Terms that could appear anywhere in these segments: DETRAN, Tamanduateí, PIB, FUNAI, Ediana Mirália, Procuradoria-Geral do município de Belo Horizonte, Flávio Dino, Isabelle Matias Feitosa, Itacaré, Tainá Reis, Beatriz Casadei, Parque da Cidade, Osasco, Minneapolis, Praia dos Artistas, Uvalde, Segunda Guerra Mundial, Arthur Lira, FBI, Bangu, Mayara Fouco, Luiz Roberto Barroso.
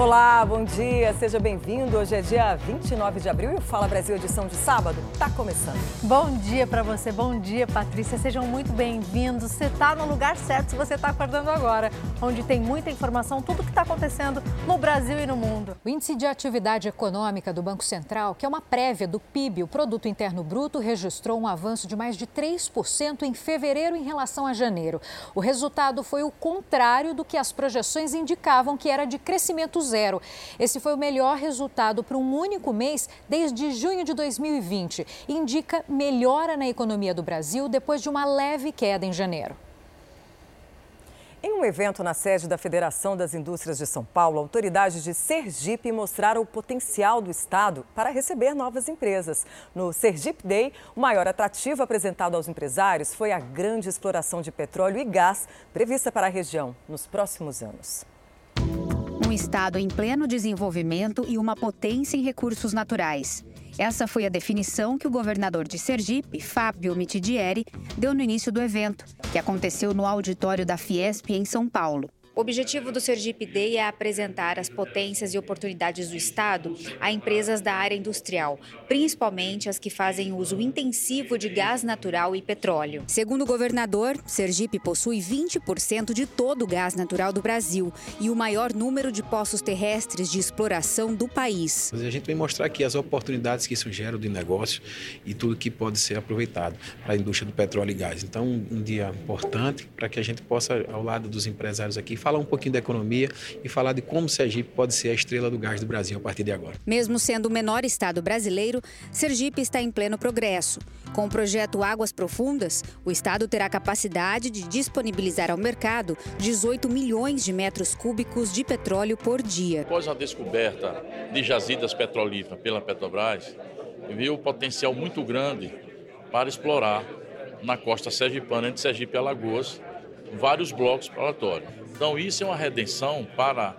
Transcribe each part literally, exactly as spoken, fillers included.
Olá, bom dia, seja bem-vindo. Hoje é dia vinte e nove de abril e o Fala Brasil edição de sábado está começando. Bom dia para você, bom dia Patrícia, sejam muito bem-vindos. Você está no lugar certo se você está acordando agora, onde tem muita informação, tudo o que está acontecendo no Brasil e no mundo. O Índice de Atividade Econômica do Banco Central, que é uma prévia do P I B, o Produto Interno Bruto, registrou um avanço de mais de três por cento em fevereiro em relação a janeiro. O resultado foi o contrário do que as projeções indicavam, que era de crescimento zero. Zero. Esse foi o melhor resultado para um único mês desde junho de dois mil e vinte. Indica melhora na economia do Brasil depois de uma leve queda em janeiro. Em um evento na sede da Federação das Indústrias de São Paulo, autoridades de Sergipe mostraram o potencial do estado para receber novas empresas. No Sergipe Day, o maior atrativo apresentado aos empresários foi a grande exploração de petróleo e gás prevista para a região nos próximos anos. Um estado em pleno desenvolvimento e uma potência em recursos naturais. Essa foi a definição que o governador de Sergipe, Fábio Mitidieri, deu no início do evento, que aconteceu no auditório da Fiesp em São Paulo. O objetivo do Sergipe Day é apresentar as potências e oportunidades do estado a empresas da área industrial, principalmente as que fazem uso intensivo de gás natural e petróleo. Segundo o governador, Sergipe possui vinte por cento de todo o gás natural do Brasil e o maior número de poços terrestres de exploração do país. A gente vem mostrar aqui as oportunidades que isso gera de negócio e tudo que pode ser aproveitado para a indústria do petróleo e gás. Então, um dia importante para que a gente possa, ao lado dos empresários aqui, falar um pouquinho da economia e falar de como Sergipe pode ser a estrela do gás do Brasil a partir de agora. Mesmo sendo o menor estado brasileiro, Sergipe está em pleno progresso. Com o projeto Águas Profundas, o estado terá capacidade de disponibilizar ao mercado dezoito milhões de metros cúbicos de petróleo por dia. Após a descoberta de jazidas petrolíferas pela Petrobras, viu o potencial muito grande para explorar na costa sergipana, entre Sergipe e Alagoas, vários blocos exploratórios. Então, isso é uma redenção para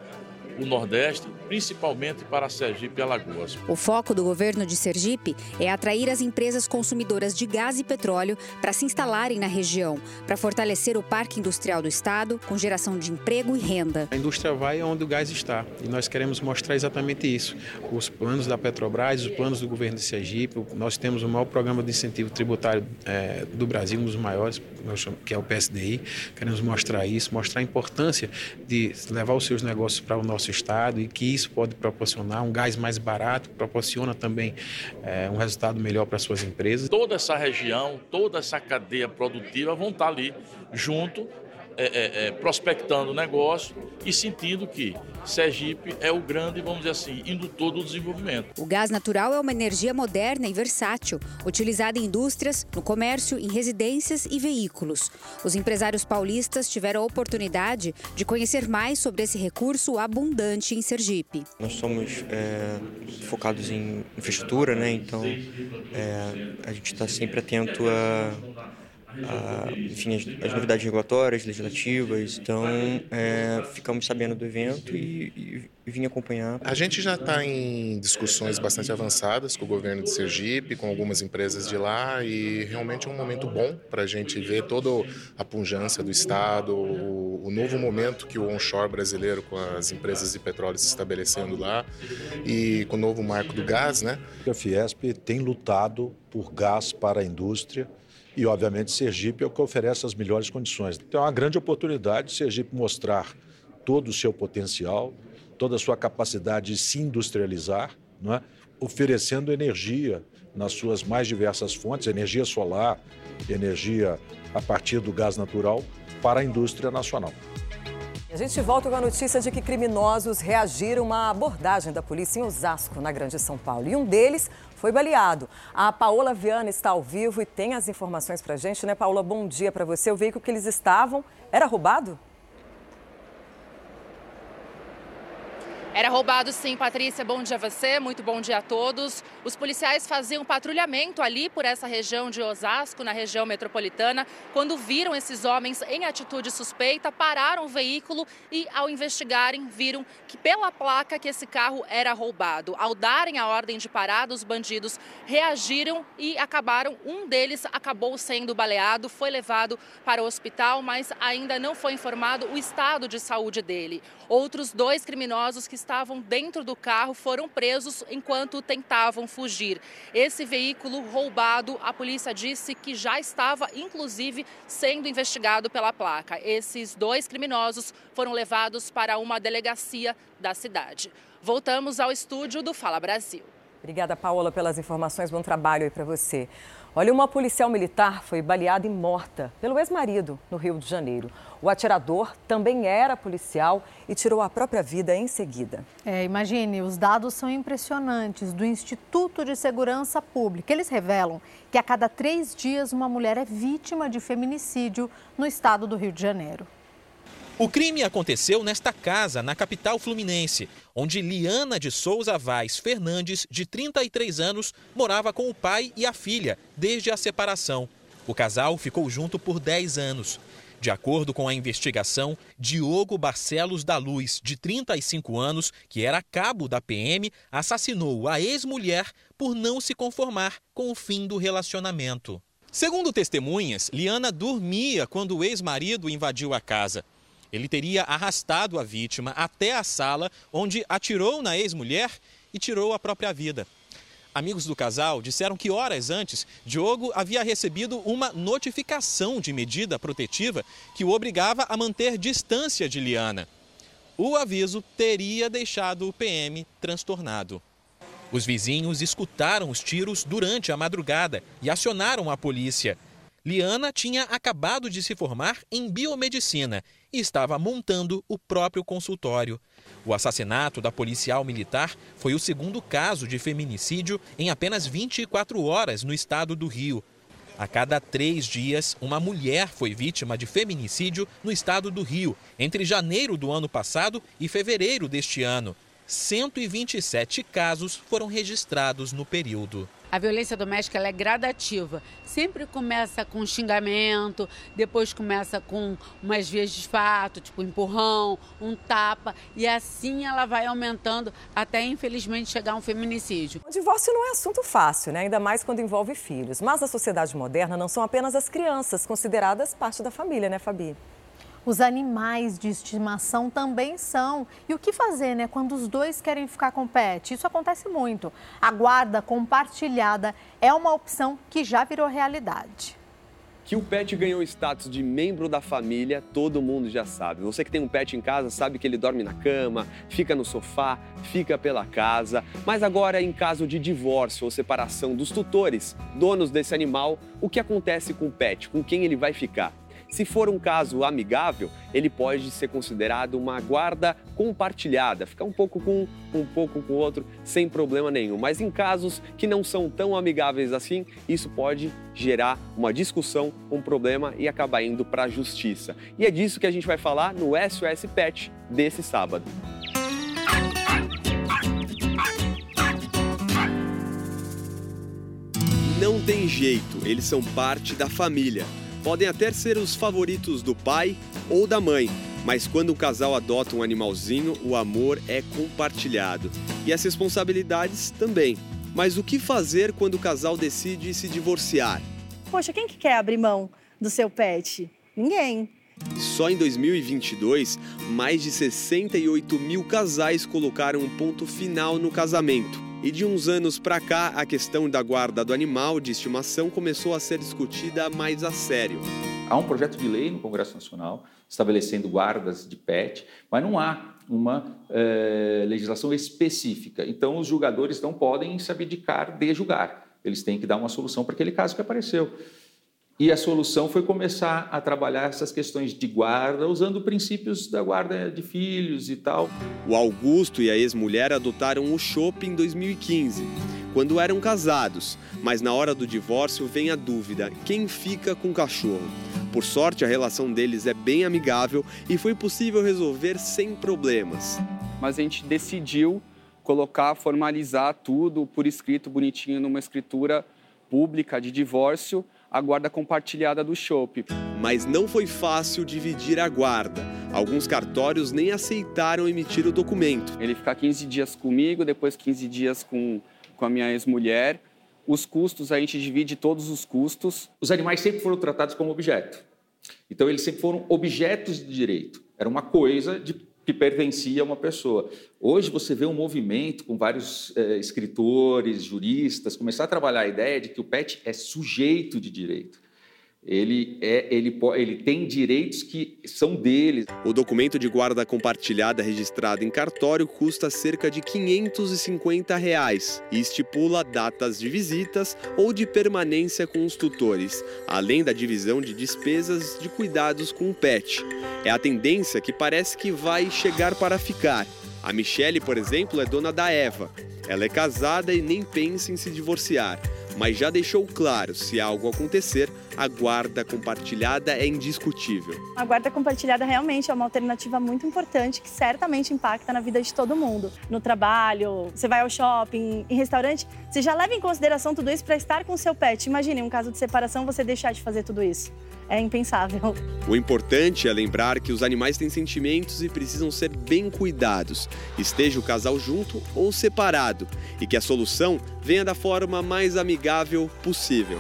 o Nordeste, principalmente para Sergipe e Alagoas. O foco do governo de Sergipe é atrair as empresas consumidoras de gás e petróleo para se instalarem na região, para fortalecer o parque industrial do estado, com geração de emprego e renda. A indústria vai onde o gás está e nós queremos mostrar exatamente isso. Os planos da Petrobras, os planos do governo de Sergipe, nós temos o maior programa de incentivo tributário é, do Brasil, um dos maiores, que é o P S D I. Queremos mostrar isso, mostrar a importância de levar os seus negócios para o nosso estado e que isso pode proporcionar um gás mais barato, proporciona também é, um resultado melhor para as suas empresas. Toda essa região, toda essa cadeia produtiva vão estar ali junto, é, é, prospectando o negócio e sentindo que Sergipe é o grande, vamos dizer assim, indutor do desenvolvimento. O gás natural é uma energia moderna e versátil, utilizada em indústrias, no comércio, em residências e veículos. Os empresários paulistas tiveram a oportunidade de conhecer mais sobre esse recurso abundante em Sergipe. Nós somos é, focados em infraestrutura, né? Então é, a gente está sempre atento a... A, enfim, as, as novidades regulatórias, legislativas, então é, ficamos sabendo do evento e, e, e vim acompanhar. A gente já está em discussões bastante avançadas com o governo de Sergipe, com algumas empresas de lá e realmente é um momento bom para a gente ver toda a pujança do estado, o, o novo momento que o onshore brasileiro com as empresas de petróleo se estabelecendo lá e com o novo marco do gás, né? A Fiesp tem lutado por gás para a indústria. E, obviamente, Sergipe é o que oferece as melhores condições. Então, é uma grande oportunidade de Sergipe mostrar todo o seu potencial, toda a sua capacidade de se industrializar, não é? Oferecendo energia nas suas mais diversas fontes, energia solar, energia a partir do gás natural, para a indústria nacional. A gente volta com a notícia de que criminosos reagiram à abordagem da polícia em Osasco, na Grande São Paulo. E um deles foi baleado. A Paola Viana está ao vivo e tem as informações para a gente, né, Paola? Bom dia para você. O veículo que eles estavam era roubado? Era roubado sim, Patrícia. Bom dia a você, muito bom dia a todos. Os policiais faziam patrulhamento ali por essa região de Osasco, na região metropolitana, quando viram esses homens em atitude suspeita, pararam o veículo e, ao investigarem, viram que pela placa que esse carro era roubado. Ao darem a ordem de parada, os bandidos reagiram e acabaram, um deles acabou sendo baleado, foi levado para o hospital, mas ainda não foi informado o estado de saúde dele. Outros dois criminosos que estavam dentro do carro foram presos enquanto tentavam fugir. Esse veículo roubado, a polícia disse que já estava, inclusive, sendo investigado pela placa. Esses dois criminosos foram levados para uma delegacia da cidade. Voltamos ao estúdio do Fala Brasil. Obrigada, Paola, pelas informações. Bom trabalho aí para você. Olha, uma policial militar foi baleada e morta pelo ex-marido no Rio de Janeiro. O atirador também era policial e tirou a própria vida em seguida. É, imagine, os dados são impressionantes do Instituto de Segurança Pública. Eles revelam que a cada três dias uma mulher é vítima de feminicídio no estado do Rio de Janeiro. O crime aconteceu nesta casa, na capital fluminense, onde Liana de Souza Vaz Fernandes, de trinta e três anos, morava com o pai e a filha desde a separação. O casal ficou junto por dez anos. De acordo com a investigação, Diogo Barcelos da Luz, de trinta e cinco anos, que era cabo da P M, assassinou a ex-mulher por não se conformar com o fim do relacionamento. Segundo testemunhas, Liana dormia quando o ex-marido invadiu a casa. Ele teria arrastado a vítima até a sala, onde atirou na ex-mulher e tirou a própria vida. Amigos do casal disseram que horas antes, Diogo havia recebido uma notificação de medida protetiva que o obrigava a manter distância de Liana. O aviso teria deixado o P M transtornado. Os vizinhos escutaram os tiros durante a madrugada e acionaram a polícia. Liana tinha acabado de se formar em biomedicina e estava montando o próprio consultório. O assassinato da policial militar foi o segundo caso de feminicídio em apenas vinte e quatro horas no estado do Rio. A cada três dias, uma mulher foi vítima de feminicídio no estado do Rio, entre janeiro do ano passado e fevereiro deste ano. cento e vinte e sete casos foram registrados no período. A violência doméstica ela é gradativa, sempre começa com xingamento, depois começa com umas vias de fato, tipo empurrão, um tapa, e assim ela vai aumentando até, infelizmente, chegar a um feminicídio. O divórcio não é assunto fácil, né? Ainda mais quando envolve filhos. Mas na sociedade moderna não são apenas as crianças consideradas parte da família, né, Fabi? Os animais de estimação também são. E o que fazer, né, quando os dois querem ficar com o pet? Isso acontece muito. A guarda compartilhada é uma opção que já virou realidade. Que o pet ganhou status de membro da família, todo mundo já sabe. Você que tem um pet em casa sabe que ele dorme na cama, fica no sofá, fica pela casa. Mas agora, em caso de divórcio ou separação dos tutores, donos desse animal, o que acontece com o pet? Com quem ele vai ficar? Se for um caso amigável, ele pode ser considerado uma guarda compartilhada, ficar um pouco com um, um pouco com o outro, sem problema nenhum. Mas em casos que não são tão amigáveis assim, isso pode gerar uma discussão, um problema e acabar indo para a justiça. E é disso que a gente vai falar no S O S Pet desse sábado. Não tem jeito, eles são parte da família. Podem até ser os favoritos do pai ou da mãe, mas quando o casal adota um animalzinho, o amor é compartilhado. E as responsabilidades também. Mas o que fazer quando o casal decide se divorciar? Poxa, quem que quer abrir mão do seu pet? Ninguém. Só em dois mil e vinte e dois, mais de sessenta e oito mil casais colocaram um ponto final no casamento. E de uns anos para cá, a questão da guarda do animal de estimação começou a ser discutida mais a sério. Há um projeto de lei no Congresso Nacional estabelecendo guardas de pet, mas não há uma eh, legislação específica. Então, os julgadores não podem se abdicar de julgar. Eles têm que dar uma solução para aquele caso que apareceu. E a solução foi começar a trabalhar essas questões de guarda, usando princípios da guarda de filhos e tal. O Augusto e a ex-mulher adotaram o Chopin em dois mil e quinze, quando eram casados. Mas na hora do divórcio vem a dúvida, quem fica com o cachorro? Por sorte, a relação deles é bem amigável e foi possível resolver sem problemas. Mas a gente decidiu colocar, formalizar tudo por escrito, bonitinho, numa escritura pública de divórcio, a guarda compartilhada do Chopin. Mas não foi fácil dividir a guarda. Alguns cartórios nem aceitaram emitir o documento. Ele ficar quinze dias comigo, depois quinze dias com, com a minha ex-mulher. Os custos, a gente divide todos os custos. Os animais sempre foram tratados como objeto. Então, eles sempre foram objetos de direito. Era uma coisa de que pertencia a uma pessoa. Hoje você vê um movimento com vários eh, escritores, juristas, começar a trabalhar a ideia de que o pet é sujeito de direito. Ele, é, ele, ele tem direitos que são deles. O documento de guarda compartilhada registrado em cartório custa cerca de quinhentos e cinquenta reais e estipula datas de visitas ou de permanência com os tutores, além da divisão de despesas de cuidados com o pet. É a tendência que parece que vai chegar para ficar. A Michele, por exemplo, é dona da Eva. Ela é casada e nem pensa em se divorciar, mas já deixou claro, se algo acontecer, a guarda compartilhada é indiscutível. A guarda compartilhada realmente é uma alternativa muito importante que certamente impacta na vida de todo mundo. No trabalho, você vai ao shopping, em restaurante, você já leva em consideração tudo isso para estar com o seu pet. Imagine, um caso de separação, você deixar de fazer tudo isso. É impensável. O importante é lembrar que os animais têm sentimentos e precisam ser bem cuidados, esteja o casal junto ou separado, e que a solução venha da forma mais amigável possível.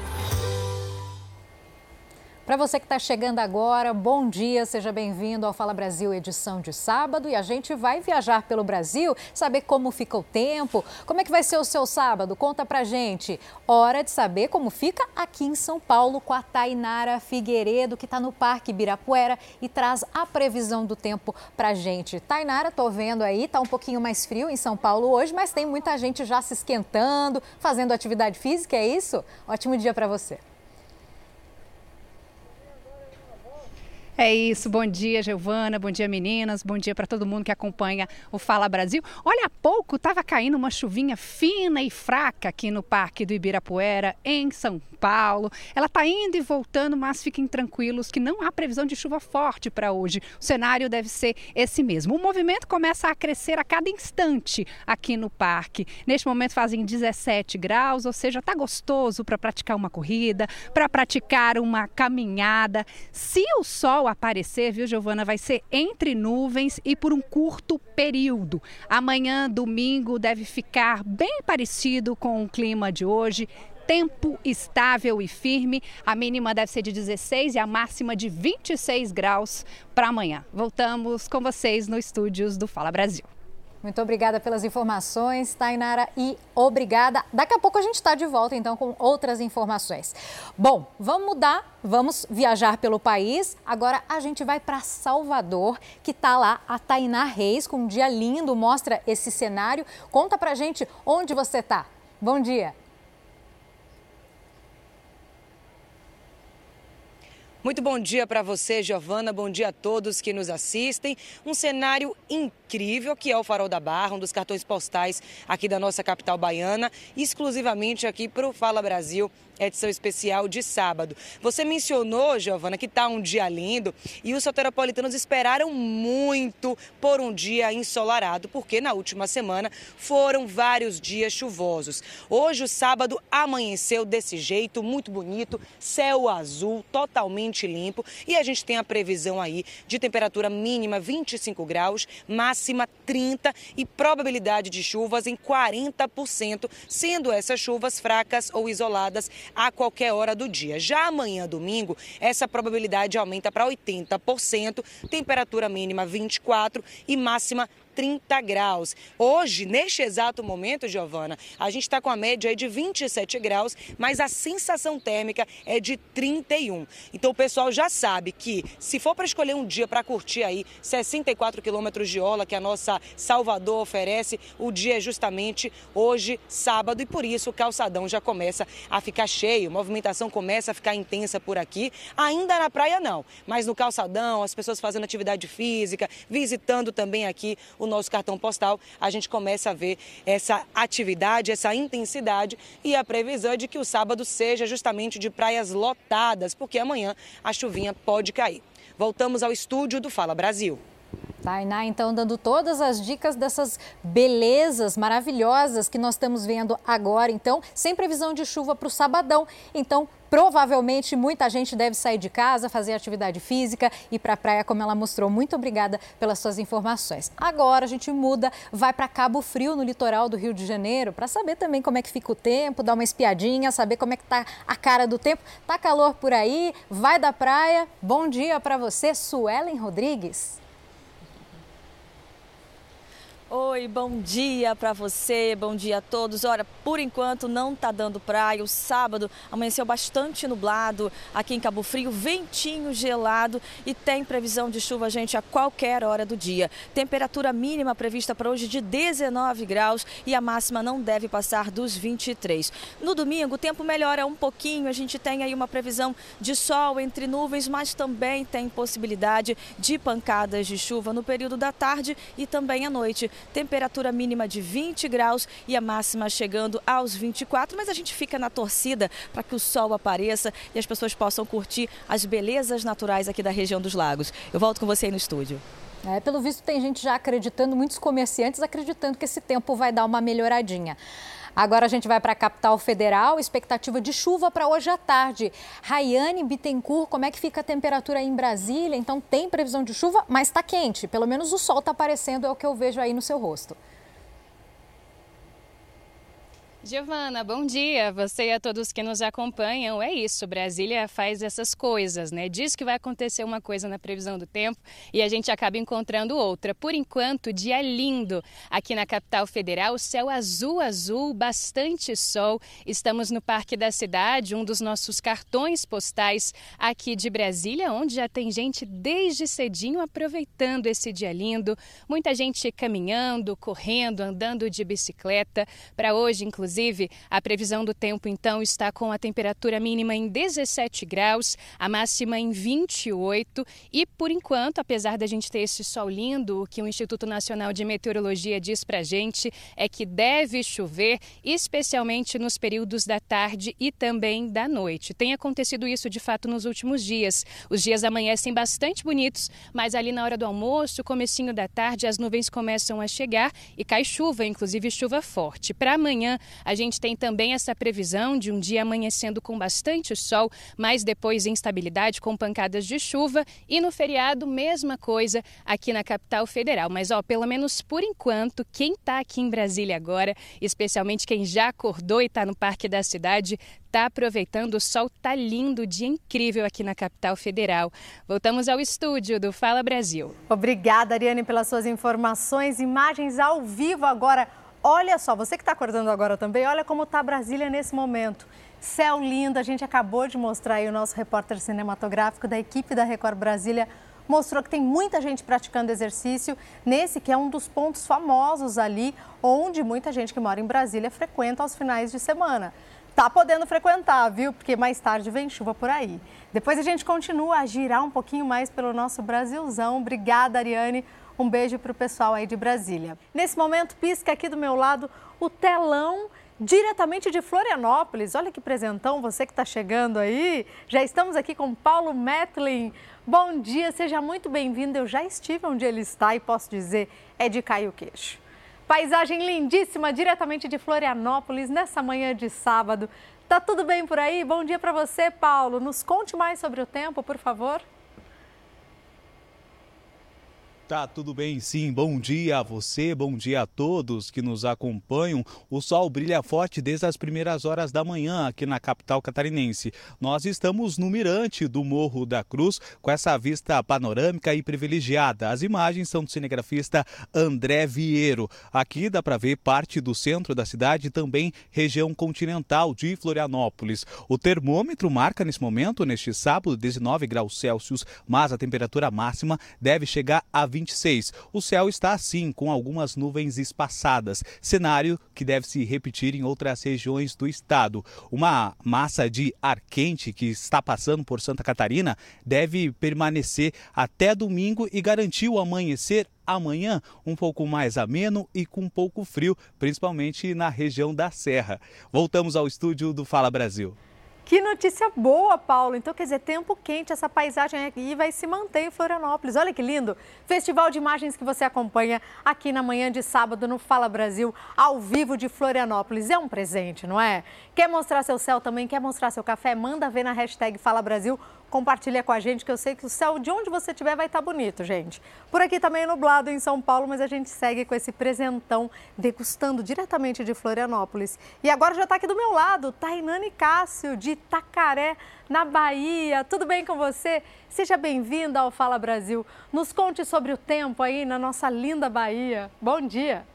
Para você que está chegando agora, bom dia, seja bem-vindo ao Fala Brasil, edição de sábado. E a gente vai viajar pelo Brasil, saber como fica o tempo, como é que vai ser o seu sábado, conta pra gente. Hora de saber como fica aqui em São Paulo com a Tainara Figueiredo, que está no Parque Ibirapuera e traz a previsão do tempo pra gente. Tainara, tô vendo aí, tá um pouquinho mais frio em São Paulo hoje, mas tem muita gente já se esquentando, fazendo atividade física, é isso? Ótimo dia para você. É isso, bom dia, Giovana, bom dia, meninas, bom dia para todo mundo que acompanha o Fala Brasil. Olha, há pouco estava caindo uma chuvinha fina e fraca aqui no Parque do Ibirapuera, em São Paulo. Ela está indo e voltando, mas fiquem tranquilos que não há previsão de chuva forte para hoje. O cenário deve ser esse mesmo. O movimento começa a crescer a cada instante aqui no parque. Neste momento fazem dezessete graus, ou seja, está gostoso para praticar uma corrida, para praticar uma caminhada. Se o sol aparecer, viu, Giovana, vai ser entre nuvens e por um curto período. Amanhã, domingo, deve ficar bem parecido com o clima de hoje. Tempo estável e firme, a mínima deve ser de dezesseis e a máxima de vinte e seis graus para amanhã. Voltamos com vocês nos estúdios do Fala Brasil. Muito obrigada pelas informações, Tainara, e obrigada. Daqui a pouco a gente está de volta, então, com outras informações. Bom, vamos mudar, vamos viajar pelo país. Agora a gente vai para Salvador, que está lá a Tainá Reis, com um dia lindo, mostra esse cenário. Conta para gente onde você está. Bom dia. Muito bom dia para você, Giovana. Bom dia a todos que nos assistem. Um cenário incrível que é o Farol da Barra, um dos cartões postais aqui da nossa capital baiana, exclusivamente aqui para o Fala Brasil, edição especial de sábado. Você mencionou, Giovana, que está um dia lindo e os soteropolitanos esperaram muito por um dia ensolarado, porque na última semana foram vários dias chuvosos. Hoje o sábado amanheceu desse jeito, muito bonito, céu azul, totalmente limpo, e a gente tem a previsão aí de temperatura mínima vinte e cinco graus, máxima trinta e probabilidade de chuvas em quarenta por cento, sendo essas chuvas fracas ou isoladas a qualquer hora do dia. Já amanhã, domingo, essa probabilidade aumenta para oitenta por cento, temperatura mínima vinte e quatro e máxima trinta graus. Hoje, neste exato momento, Giovana, a gente está com a média aí de vinte e sete graus, mas a sensação térmica é de trinta e um. Então o pessoal já sabe que se for para escolher um dia para curtir aí sessenta e quatro quilômetros de orla que a nossa Salvador oferece, o dia é justamente hoje, sábado, e por isso o calçadão já começa a ficar cheio, a movimentação começa a ficar intensa por aqui. Ainda na praia não, mas no calçadão, as pessoas fazendo atividade física, visitando também aqui o nosso cartão postal, a gente começa a ver essa atividade, essa intensidade, e a previsão é de que o sábado seja justamente de praias lotadas, porque amanhã a chuvinha pode cair. Voltamos ao estúdio do Fala Brasil. Tainá, então, dando todas as dicas dessas belezas maravilhosas que nós estamos vendo agora, então, sem previsão de chuva para o sabadão. Então, provavelmente, muita gente deve sair de casa, fazer atividade física, ir para a praia, como ela mostrou. Muito obrigada pelas suas informações. Agora, a gente muda, vai para Cabo Frio, no litoral do Rio de Janeiro, para saber também como é que fica o tempo, dar uma espiadinha, saber como é que está a cara do tempo. Tá calor por aí, vai da praia. Bom dia para você, Suelen Rodrigues. Oi, bom dia para você, bom dia a todos. Ora, por enquanto não tá dando praia. O sábado amanheceu bastante nublado aqui em Cabo Frio, ventinho gelado e tem previsão de chuva, gente, a qualquer hora do dia. Temperatura mínima prevista para hoje de dezenove graus e a máxima não deve passar dos vinte e três. No domingo o tempo melhora um pouquinho, a gente tem aí uma previsão de sol entre nuvens, mas também tem possibilidade de pancadas de chuva no período da tarde e também à noite. Temperatura mínima de vinte graus e a máxima chegando aos vinte e quatro, mas a gente fica na torcida para que o sol apareça e as pessoas possam curtir as belezas naturais aqui da região dos lagos. Eu volto com você aí no estúdio. É, pelo visto tem gente já acreditando, muitos comerciantes acreditando que esse tempo vai dar uma melhoradinha. Agora a gente vai para a capital federal, expectativa de chuva para hoje à tarde. Rayane Bittencourt, como é que fica a temperatura aí em Brasília? Então tem previsão de chuva, mas está quente. Pelo menos o sol está aparecendo, é o que eu vejo aí no seu rosto. Giovana, bom dia. Você e a todos que nos acompanham. É isso, Brasília faz essas coisas, né? Diz que vai acontecer uma coisa na previsão do tempo e a gente acaba encontrando outra. Por enquanto, dia lindo aqui na capital federal, céu azul, azul, bastante sol. Estamos no Parque da Cidade, um dos nossos cartões postais aqui de Brasília, onde já tem gente desde cedinho aproveitando esse dia lindo. Muita gente caminhando, correndo, andando de bicicleta. Para hoje, inclusive, Inclusive, a previsão do tempo, então, está com a temperatura mínima em dezessete graus, a máxima em vinte e oito. E, por enquanto, apesar da gente ter esse sol lindo, o que o Instituto Nacional de Meteorologia diz para a gente é que deve chover, especialmente nos períodos da tarde e também da noite. Tem acontecido isso, de fato, nos últimos dias. Os dias amanhecem bastante bonitos, mas ali na hora do almoço, comecinho da tarde, as nuvens começam a chegar e cai chuva, inclusive chuva forte. Para amanhã, a gente tem também essa previsão de um dia amanhecendo com bastante sol, mas depois instabilidade com pancadas de chuva. E no feriado, mesma coisa aqui na capital federal. Mas, ó, pelo menos por enquanto, quem está aqui em Brasília agora, especialmente quem já acordou e está no Parque da Cidade, está aproveitando. O sol tá lindo, dia incrível aqui na capital federal. Voltamos ao estúdio do Fala Brasil. Obrigada, Ariane, pelas suas informações. Imagens ao vivo agora. Olha só, você que está acordando agora também, olha como está Brasília nesse momento. Céu lindo, a gente acabou de mostrar aí, o nosso repórter cinematográfico da equipe da Record Brasília mostrou que tem muita gente praticando exercício nesse que é um dos pontos famosos ali, onde muita gente que mora em Brasília frequenta aos finais de semana. Tá podendo frequentar, viu? Porque mais tarde vem chuva por aí. Depois a gente continua a girar um pouquinho mais pelo nosso Brasilzão. Obrigada, Ariane. Um beijo para o pessoal aí de Brasília. Nesse momento, pisca aqui do meu lado o telão diretamente de Florianópolis. Olha que presentão, você que está chegando aí. Já estamos aqui com Paulo Metlin. Bom dia, seja muito bem-vindo. Eu já estive onde ele está e posso dizer, é de cair o queixo. Paisagem lindíssima, diretamente de Florianópolis, nessa manhã de sábado. Tá tudo bem por aí? Bom dia para você, Paulo. Nos conte mais sobre o tempo, por favor. Tá tudo bem, sim. Bom dia a você, bom dia a todos que nos acompanham. O sol brilha forte desde as primeiras horas da manhã aqui na capital catarinense. Nós estamos no mirante do Morro da Cruz, com essa vista panorâmica e privilegiada. As imagens são do cinegrafista André Vieiro. Aqui dá para ver parte do centro da cidade e também região continental de Florianópolis. O termômetro marca nesse momento, neste sábado, dezenove graus Celsius, mas a temperatura máxima deve chegar a vinte e seis. O céu está assim, com algumas nuvens espaçadas, cenário que deve se repetir em outras regiões do estado. Uma massa de ar quente que está passando por Santa Catarina deve permanecer até domingo e garantir o amanhecer amanhã um pouco mais ameno e com pouco frio, principalmente na região da Serra. Voltamos ao estúdio do Fala Brasil. Que notícia boa, Paulo. Então, quer dizer, tempo quente, essa paisagem aqui vai se manter em Florianópolis. Olha que lindo. Festival de imagens que você acompanha aqui na manhã de sábado no Fala Brasil, ao vivo de Florianópolis. É um presente, não é? Quer mostrar seu céu também? Quer mostrar seu café? Manda ver na hashtag Fala Brasil. compartilha com a gente, que eu sei que o céu de onde você estiver vai estar bonito, gente. Por aqui também é nublado em São Paulo, mas a gente segue com esse presentão, degustando diretamente de Florianópolis. E agora já está aqui do meu lado, Tainani Cássio, de Itacaré, na Bahia. Tudo bem com você? Seja bem-vinda ao Fala Brasil. Nos conte sobre o tempo aí na nossa linda Bahia. Bom dia!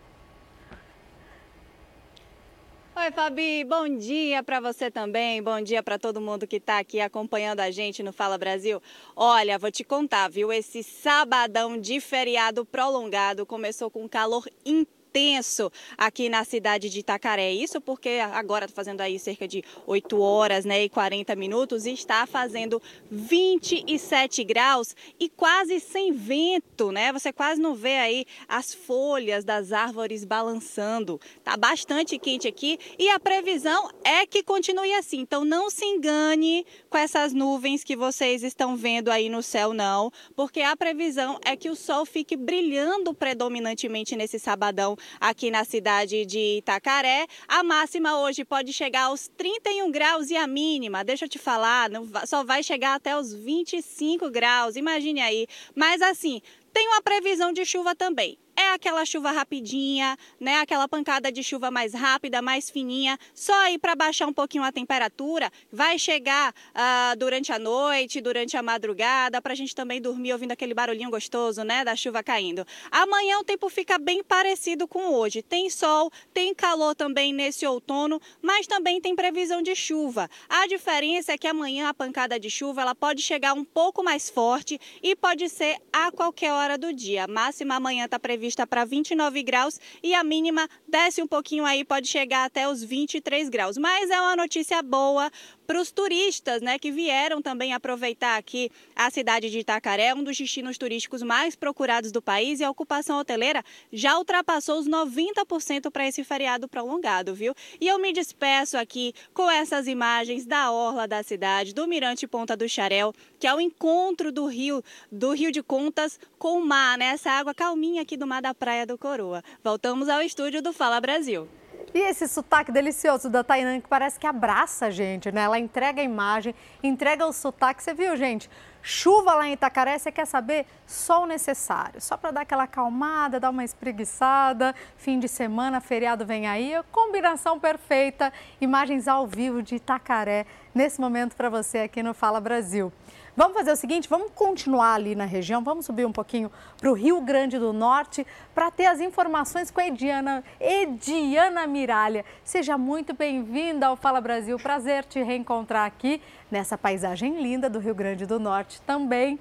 Oi, Fabi, bom dia para você também, bom dia para todo mundo que está aqui acompanhando a gente no Fala Brasil. Olha, vou te contar, viu, esse sabadão de feriado prolongado começou com calor intenso. Tenso aqui na cidade de Itacaré. Isso porque agora está fazendo aí cerca de oito horas, né, e quarenta minutos e está fazendo vinte e sete graus e quase sem vento, né? Você quase não vê aí as folhas das árvores balançando. Tá bastante quente aqui e a previsão é que continue assim. Então não se engane com essas nuvens que vocês estão vendo aí no céu, não, porque a previsão é que o sol fique brilhando predominantemente nesse sabadão aqui na cidade de Itacaré. A máxima hoje pode chegar aos trinta e um graus e a mínima, deixa eu te falar, não, só vai chegar até os vinte e cinco graus, imagine aí. Mas assim, tem uma previsão de chuva também. É aquela chuva rapidinha, né? Aquela pancada de chuva mais rápida, mais fininha, só aí para baixar um pouquinho a temperatura. Vai chegar ah, durante a noite, durante a madrugada, para a gente também dormir ouvindo aquele barulhinho gostoso, né? Da chuva caindo. Amanhã o tempo fica bem parecido com hoje. Tem sol, tem calor também nesse outono, mas também tem previsão de chuva. A diferença é que amanhã a pancada de chuva ela pode chegar um pouco mais forte e pode ser a qualquer hora do dia. Máxima amanhã está prevista está para vinte e nove graus e a mínima desce um pouquinho aí, pode chegar até os vinte e três graus. Mas é uma notícia boa para os turistas, né, que vieram também aproveitar aqui a cidade de Itacaré, um dos destinos turísticos mais procurados do país, e a ocupação hoteleira já ultrapassou os noventa por cento para esse feriado prolongado, viu? E eu me despeço aqui com essas imagens da orla da cidade, do Mirante Ponta do Xarel, que é o encontro do rio, do Rio de Contas com o mar, né? Essa água calminha aqui do mar da Praia do Coroa. Voltamos ao estúdio do Fala Brasil. E esse sotaque delicioso da Tainã, que parece que abraça a gente, né? Ela entrega a imagem, entrega o sotaque. Você viu, gente? Chuva lá em Itacaré, você quer saber? Só o necessário. Só para dar aquela acalmada, dar uma espreguiçada. Fim de semana, feriado vem aí. Combinação perfeita. Imagens ao vivo de Itacaré, nesse momento para você aqui no Fala Brasil. Vamos fazer o seguinte, vamos continuar ali na região, vamos subir um pouquinho para o Rio Grande do Norte para ter as informações com a Ediana, Ediana Mirália. Seja muito bem-vinda ao Fala Brasil, prazer te reencontrar aqui nessa paisagem linda do Rio Grande do Norte também.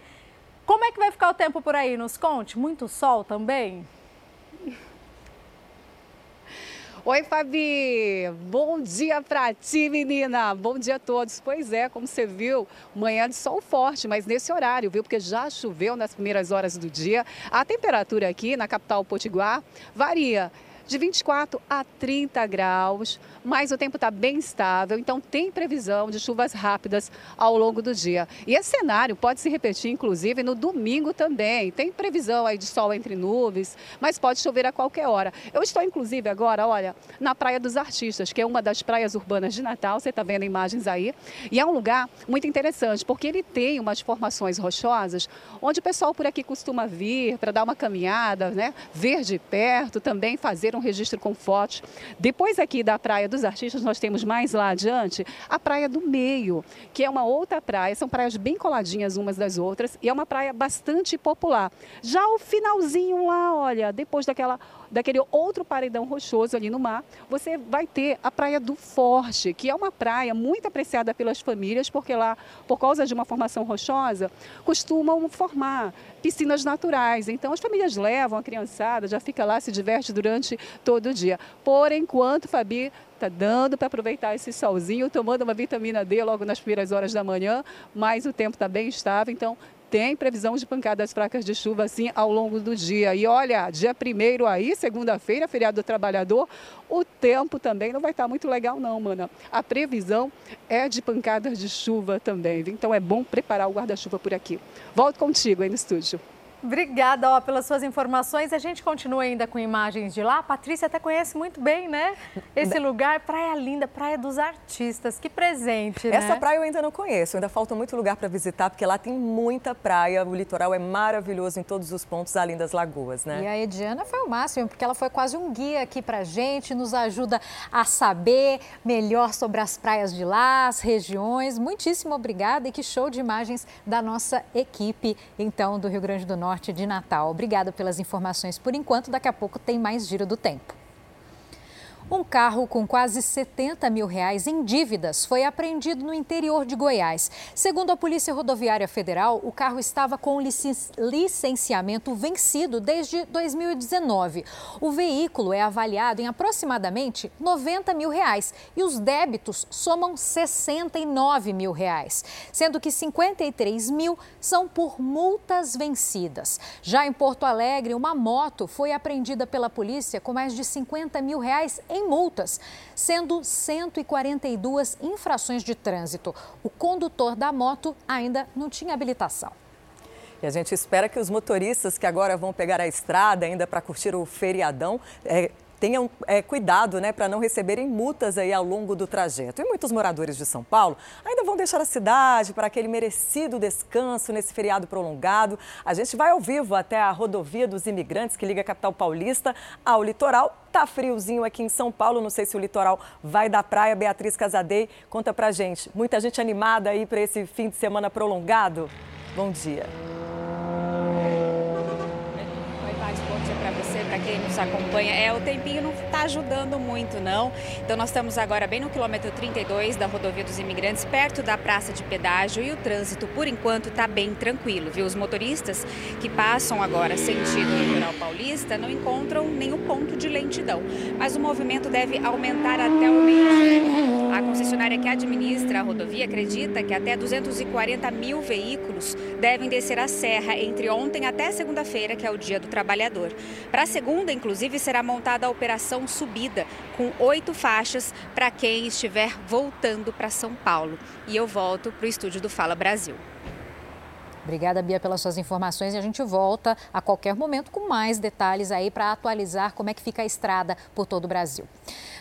Como é que vai ficar o tempo por aí? Nos conte, muito sol também? Oi, Fabi! Bom dia pra ti, menina! Bom dia a todos! Pois é, como você viu, manhã de sol forte, mas nesse horário, viu? Porque já choveu nas primeiras horas do dia. A temperatura aqui na capital potiguar varia de vinte e quatro a trinta graus, mas o tempo está bem estável, então tem previsão de chuvas rápidas ao longo do dia. E esse cenário pode se repetir, inclusive, no domingo também. Tem previsão aí de sol entre nuvens, mas pode chover a qualquer hora. Eu estou, inclusive, agora, olha, na Praia dos Artistas, que é uma das praias urbanas de Natal, você está vendo imagens aí, e é um lugar muito interessante, porque ele tem umas formações rochosas, onde o pessoal por aqui costuma vir para dar uma caminhada, né, ver de perto, também fazer um registro com fotos. Depois aqui da Praia dos Artistas, nós temos mais lá adiante a Praia do Meio, que é uma outra praia, são praias bem coladinhas umas das outras e é uma praia bastante popular. Já o finalzinho lá, olha, depois daquela, daquele outro paredão rochoso ali no mar, você vai ter a Praia do Forte, que é uma praia muito apreciada pelas famílias, porque lá, por causa de uma formação rochosa, costumam formar piscinas naturais. Então, as famílias levam a criançada, já fica lá, se diverte durante todo dia. Por enquanto, Fabi, tá dando para aproveitar esse solzinho, tomando uma vitamina D logo nas primeiras horas da manhã, mas o tempo está bem estável, então tem previsão de pancadas fracas de chuva assim ao longo do dia. E olha, dia primeiro aí, segunda-feira, feriado do trabalhador, o tempo também não vai estar muito legal não, mana. A previsão é de pancadas de chuva também, viu? Então é bom preparar o guarda-chuva por aqui. Volto contigo aí no estúdio. Obrigada, ó, pelas suas informações. A gente continua ainda com imagens de lá. A Patrícia até conhece muito bem, né? Esse lugar, praia linda, Praia dos Artistas. Que presente, né? Essa praia eu ainda não conheço. Ainda falta muito lugar para visitar, porque lá tem muita praia. O litoral é maravilhoso em todos os pontos, além das lagoas, né? E a Ediana foi o máximo, porque ela foi quase um guia aqui pra gente, nos ajuda a saber melhor sobre as praias de lá, as regiões. Muitíssimo obrigada e que show de imagens da nossa equipe, então, do Rio Grande do Norte, de Natal. Obrigada pelas informações por enquanto. Daqui a pouco tem mais Giro do Tempo. Um carro com quase setenta mil reais em dívidas foi apreendido no interior de Goiás. Segundo a Polícia Rodoviária Federal, o carro estava com licenciamento vencido desde dois mil e dezenove. O veículo é avaliado em aproximadamente noventa mil reais e os débitos somam sessenta e nove mil reais, sendo que cinquenta e três mil são por multas vencidas. Já em Porto Alegre, uma moto foi apreendida pela polícia com mais de cinquenta mil reais em em multas, sendo cento e quarenta e duas infrações de trânsito. O condutor da moto ainda não tinha habilitação. E a gente espera que os motoristas que agora vão pegar a estrada ainda para curtir o feriadão é, tenham é, cuidado, né, para não receberem multas aí ao longo do trajeto. E muitos moradores de São Paulo ainda vão deixar a cidade para aquele merecido descanso nesse feriado prolongado. A gente vai ao vivo até a Rodovia dos Imigrantes, que liga a capital paulista ao litoral. Tá friozinho aqui em São Paulo, não sei se o litoral vai da praia. Beatriz Casadei, conta pra gente. Muita gente animada aí para esse fim de semana prolongado? Bom dia. Para quem nos acompanha, é, o tempinho não está ajudando muito, não. Então, nós estamos agora bem no quilômetro trinta e dois da Rodovia dos Imigrantes, perto da praça de pedágio, e o trânsito, por enquanto, está bem tranquilo, viu? Os motoristas que passam agora sentido litoral paulista não encontram nenhum ponto de lentidão, mas o movimento deve aumentar até o meio-dia. A concessionária que administra a rodovia acredita que até duzentos e quarenta mil veículos devem descer a serra entre ontem até segunda-feira, que é o Dia do Trabalhador. Para segunda, inclusive, será montada a operação Subida, com oito faixas para quem estiver voltando para São Paulo. E eu volto para o estúdio do Fala Brasil. Obrigada, Bia, pelas suas informações, e a gente volta a qualquer momento com mais detalhes aí para atualizar como é que fica a estrada por todo o Brasil.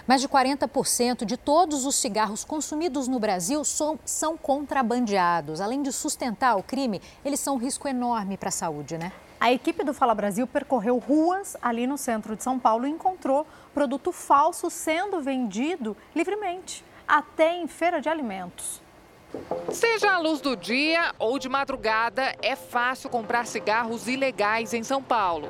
Mais de quarenta por cento de todos os cigarros consumidos no Brasil são, são contrabandeados. Além de sustentar o crime, eles são um risco enorme para a saúde, né? A equipe do Fala Brasil percorreu ruas ali no centro de São Paulo e encontrou produto falso sendo vendido livremente, até em feira de alimentos. Seja à luz do dia ou de madrugada, é fácil comprar cigarros ilegais em São Paulo.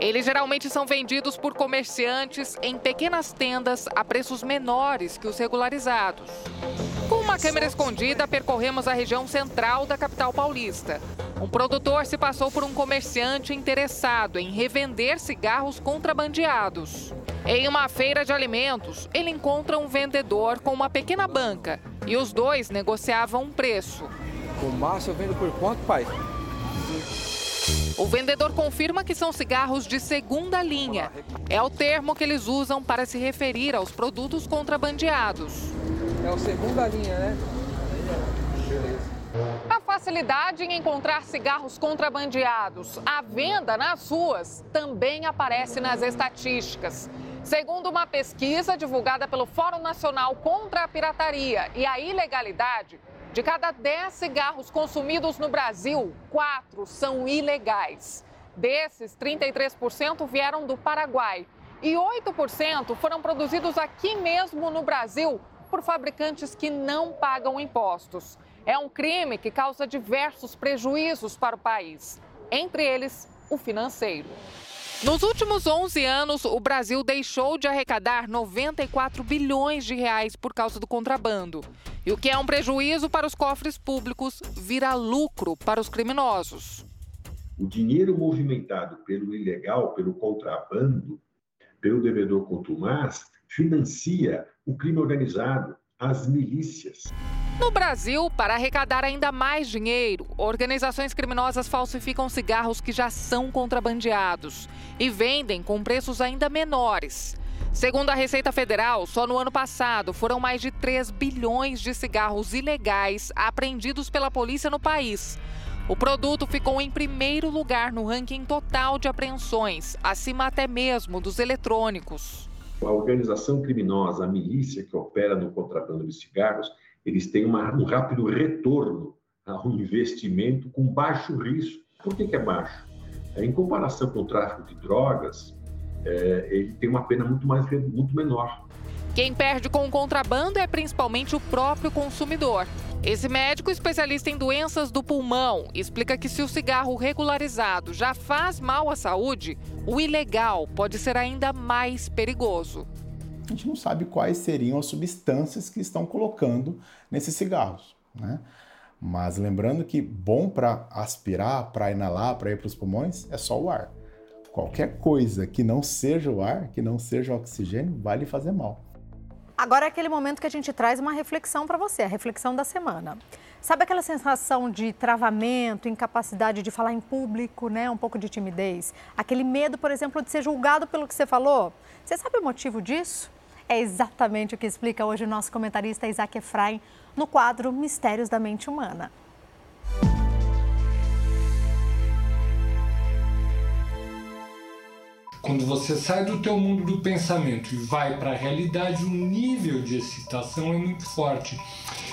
Eles geralmente são vendidos por comerciantes em pequenas tendas a preços menores que os regularizados. Com uma câmera escondida, percorremos a região central da capital paulista. Um produtor se passou por um comerciante interessado em revender cigarros contrabandeados. Em uma feira de alimentos, ele encontra um vendedor com uma pequena banca e os dois negociavam um preço. O Márcio vendo por quanto, pai? O vendedor confirma que são cigarros de segunda linha. É o termo que eles usam para se referir aos produtos contrabandeados. É o segunda linha, né? Beleza. A facilidade em encontrar cigarros contrabandeados à venda nas ruas também aparece nas estatísticas. Segundo uma pesquisa divulgada pelo Fórum Nacional contra a Pirataria e a Ilegalidade, de cada dez cigarros consumidos no Brasil, quatro são ilegais. Desses, trinta e três por cento vieram do Paraguai e oito por cento foram produzidos aqui mesmo no Brasil por fabricantes que não pagam impostos. É um crime que causa diversos prejuízos para o país, entre eles o financeiro. Nos últimos onze anos, o Brasil deixou de arrecadar noventa e quatro bilhões de reais por causa do contrabando. E o que é um prejuízo para os cofres públicos vira lucro para os criminosos. O dinheiro movimentado pelo ilegal, pelo contrabando, pelo devedor contumaz, financia o crime organizado, as milícias. No Brasil, para arrecadar ainda mais dinheiro, organizações criminosas falsificam cigarros que já são contrabandeados e vendem com preços ainda menores. Segundo a Receita Federal, só no ano passado foram mais de três bilhões de cigarros ilegais apreendidos pela polícia no país. O produto ficou em primeiro lugar no ranking total de apreensões, acima até mesmo dos eletrônicos. A organização criminosa, a milícia que opera no contrabando de cigarros, eles têm uma, um rápido retorno ao investimento com baixo risco. Por que que é baixo? Em comparação com o tráfico de drogas, é, ele tem uma pena muito, mais, muito menor. Quem perde com o contrabando é principalmente o próprio consumidor. Esse médico especialista em doenças do pulmão explica que se o cigarro regularizado já faz mal à saúde, o ilegal pode ser ainda mais perigoso. A gente não sabe quais seriam as substâncias que estão colocando nesses cigarros, né? Mas lembrando que bom para aspirar, para inalar, para ir para os pulmões, é só o ar. Qualquer coisa que não seja o ar, que não seja o oxigênio, vai lhe fazer mal. Agora é aquele momento que a gente traz uma reflexão para você, a reflexão da semana. Sabe aquela sensação de travamento, incapacidade de falar em público, né? Um pouco de timidez? Aquele medo, por exemplo, de ser julgado pelo que você falou? Você sabe o motivo disso? É exatamente o que explica hoje o nosso comentarista Isaac Efraim no quadro Mistérios da Mente Humana. Quando você sai do teu mundo do pensamento e vai para a realidade, o nível de excitação é muito forte.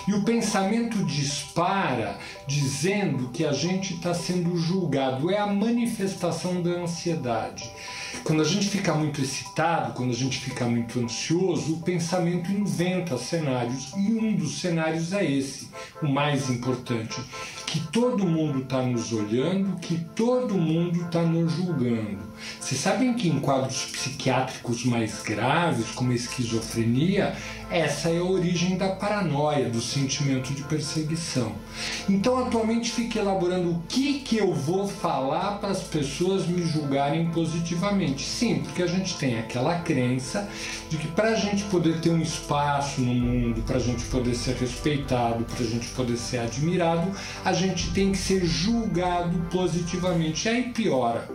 E o pensamento dispara, dizendo que a gente está sendo julgado. É a manifestação da ansiedade. Quando a gente fica muito excitado, quando a gente fica muito ansioso, o pensamento inventa cenários. E um dos cenários é esse, o mais importante. Que todo mundo está nos olhando, que todo mundo está nos julgando. Vocês sabem que em quadros psiquiátricos mais graves, como a esquizofrenia, essa é a origem da paranoia, do sentimento de perseguição. Então, atualmente, fico elaborando o que, que eu vou falar para as pessoas me julgarem positivamente. Sim, porque a gente tem aquela crença de que para a gente poder ter um espaço no mundo, para a gente poder ser respeitado, para a gente poder ser admirado, a gente A gente tem que ser julgado positivamente. Aí piora.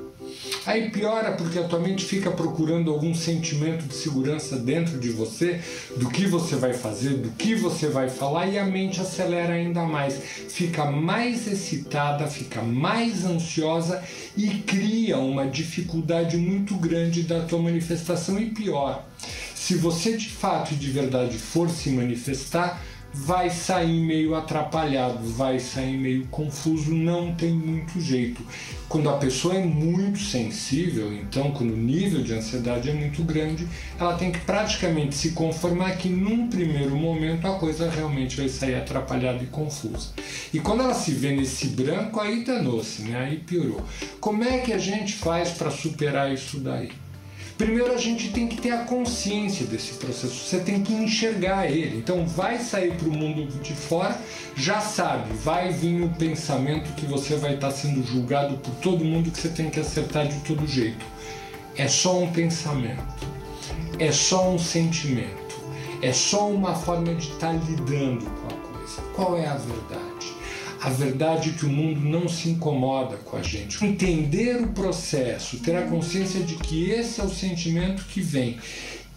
Aí piora porque a tua mente fica procurando algum sentimento de segurança dentro de você, do que você vai fazer, do que você vai falar, e a mente acelera ainda mais. Fica mais excitada, fica mais ansiosa e cria uma dificuldade muito grande da tua manifestação. E pior, se você de fato e de verdade for se manifestar, vai sair meio atrapalhado, vai sair meio confuso, não tem muito jeito. Quando a pessoa é muito sensível, então, quando o nível de ansiedade é muito grande, ela tem que praticamente se conformar que num primeiro momento a coisa realmente vai sair atrapalhada e confusa. E quando ela se vê nesse branco, aí danou-se, né? Aí piorou. Como é que a gente faz para superar isso daí? Primeiro, a gente tem que ter a consciência desse processo, você tem que enxergar ele. Então, vai sair para o mundo de fora, já sabe, vai vir o pensamento que você vai estar sendo julgado por todo mundo, que você tem que acertar de todo jeito. É só um pensamento, é só um sentimento, é só uma forma de estar lidando com a coisa. Qual é a verdade? A verdade é que o mundo não se incomoda com a gente. Entender o processo, ter a consciência de que esse é o sentimento que vem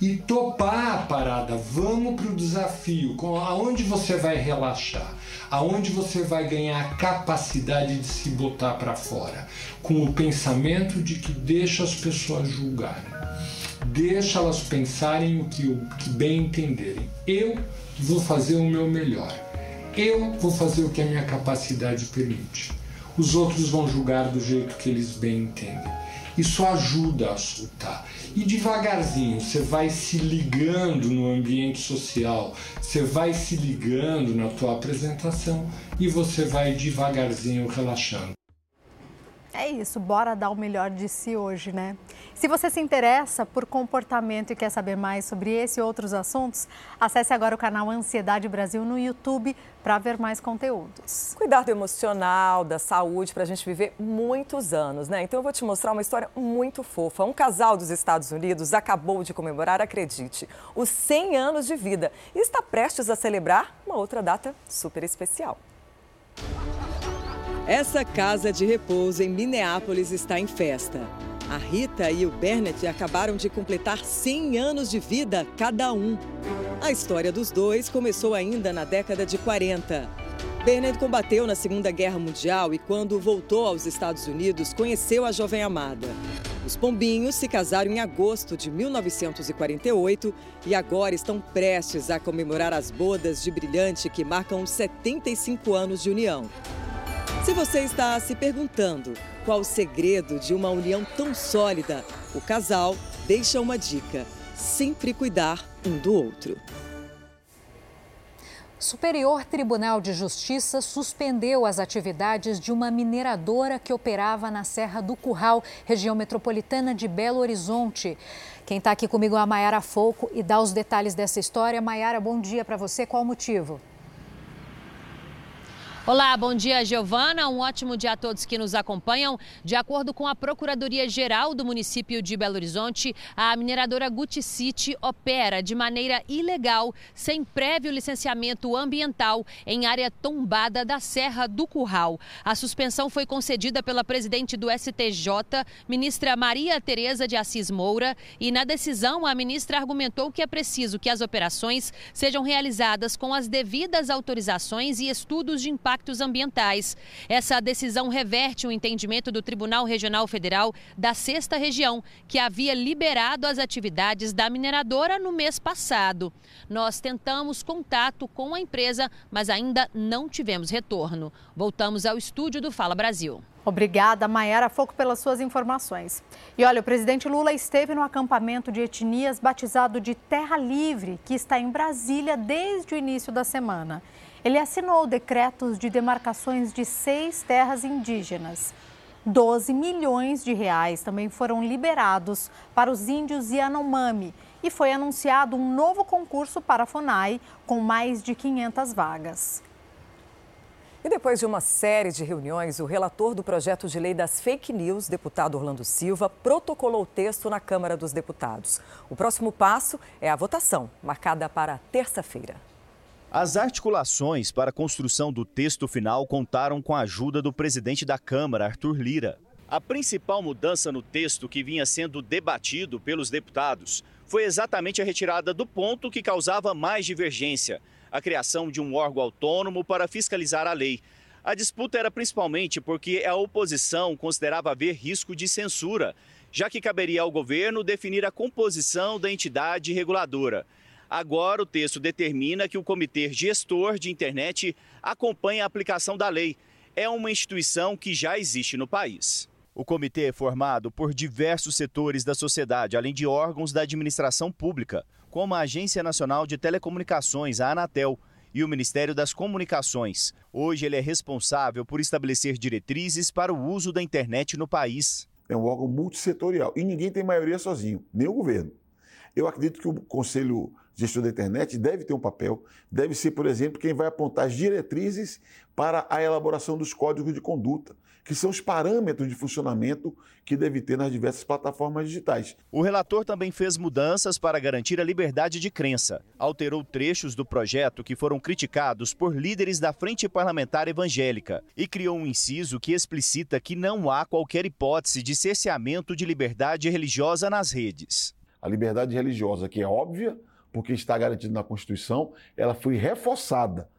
e topar a parada, vamos para o desafio, aonde você vai relaxar, aonde você vai ganhar a capacidade de se botar para fora, com o pensamento de que deixa as pessoas julgarem, deixa elas pensarem o que, o que bem entenderem. Eu vou fazer o meu melhor. Eu vou fazer o que a minha capacidade permite. Os outros vão julgar do jeito que eles bem entendem. Isso ajuda a soltar. E devagarzinho, você vai se ligando no ambiente social, você vai se ligando na tua apresentação e você vai devagarzinho relaxando. É isso, bora dar o melhor de si hoje, né? Se você se interessa por comportamento e quer saber mais sobre esse e outros assuntos, acesse agora o canal Ansiedade Brasil no YouTube para ver mais conteúdos. Cuidar do emocional, da saúde, para a gente viver muitos anos, né? Então eu vou te mostrar uma história muito fofa. Um casal dos Estados Unidos acabou de comemorar, acredite, os cem anos de vida e está prestes a celebrar uma outra data super especial. Essa casa de repouso em Minneapolis está em festa. A Rita e o Bernard acabaram de completar cem anos de vida cada um. A história dos dois começou ainda na década de quarenta. Bernard combateu na Segunda Guerra Mundial e, quando voltou aos Estados Unidos, conheceu a jovem amada. Os pombinhos se casaram em agosto de mil novecentos e quarenta e oito e agora estão prestes a comemorar as bodas de brilhante que marcam setenta e cinco anos de união. Se você está se perguntando qual o segredo de uma união tão sólida, o casal deixa uma dica: sempre cuidar um do outro. O Superior Tribunal de Justiça suspendeu as atividades de uma mineradora que operava na Serra do Curral, região metropolitana de Belo Horizonte. Quem está aqui comigo é a Mayara Fouco e dá os detalhes dessa história. Mayara, bom dia para você. Qual o motivo? Olá, bom dia, Giovana. Um ótimo dia a todos que nos acompanham. De acordo com a Procuradoria-Geral do município de Belo Horizonte, a mineradora Guti City opera de maneira ilegal, sem prévio licenciamento ambiental, em área tombada da Serra do Curral. A suspensão foi concedida pela presidente do S T J, ministra Maria Tereza de Assis Moura, e na decisão a ministra argumentou que é preciso que as operações sejam realizadas com as devidas autorizações e estudos de impacto impactos ambientais. Essa decisão reverte o entendimento do Tribunal Regional Federal da Sexta Região, que havia liberado as atividades da mineradora no mês passado. Nós tentamos contato com a empresa, mas ainda não tivemos retorno. Voltamos ao estúdio do Fala Brasil. Obrigada, Mayara Fouco, pelas suas informações. E olha, o presidente Lula esteve no acampamento de etnias batizado de Terra Livre, que está em Brasília desde o início da semana. Ele assinou decretos de demarcações de seis terras indígenas. doze milhões de reais também foram liberados para os índios Yanomami e foi anunciado um novo concurso para a FUNAI com mais de quinhentas vagas. E depois de uma série de reuniões, o relator do projeto de lei das fake news, deputado Orlando Silva, protocolou o texto na Câmara dos Deputados. O próximo passo é a votação, marcada para terça-feira. As articulações para a construção do texto final contaram com a ajuda do presidente da Câmara, Arthur Lira. A principal mudança no texto que vinha sendo debatido pelos deputados foi exatamente a retirada do ponto que causava mais divergência: a criação de um órgão autônomo para fiscalizar a lei. A disputa era principalmente porque a oposição considerava haver risco de censura, já que caberia ao governo definir a composição da entidade reguladora. Agora, o texto determina que o Comitê Gestor de Internet acompanhe a aplicação da lei. É uma instituição que já existe no país. O comitê é formado por diversos setores da sociedade, além de órgãos da administração pública, como a Agência Nacional de Telecomunicações, a Anatel, e o Ministério das Comunicações. Hoje ele é responsável por estabelecer diretrizes para o uso da internet no país. É um órgão multissetorial e ninguém tem maioria sozinho, nem o governo. Eu acredito que o Conselho Gestor da Internet deve ter um papel, deve ser, por exemplo, quem vai apontar as diretrizes para a elaboração dos códigos de conduta, que são os parâmetros de funcionamento que deve ter nas diversas plataformas digitais. O relator também fez mudanças para garantir a liberdade de crença. Alterou trechos do projeto que foram criticados por líderes da Frente Parlamentar Evangélica e criou um inciso que explicita que não há qualquer hipótese de cerceamento de liberdade religiosa nas redes. A liberdade religiosa, que é óbvia, porque está garantida na Constituição, ela foi reforçada,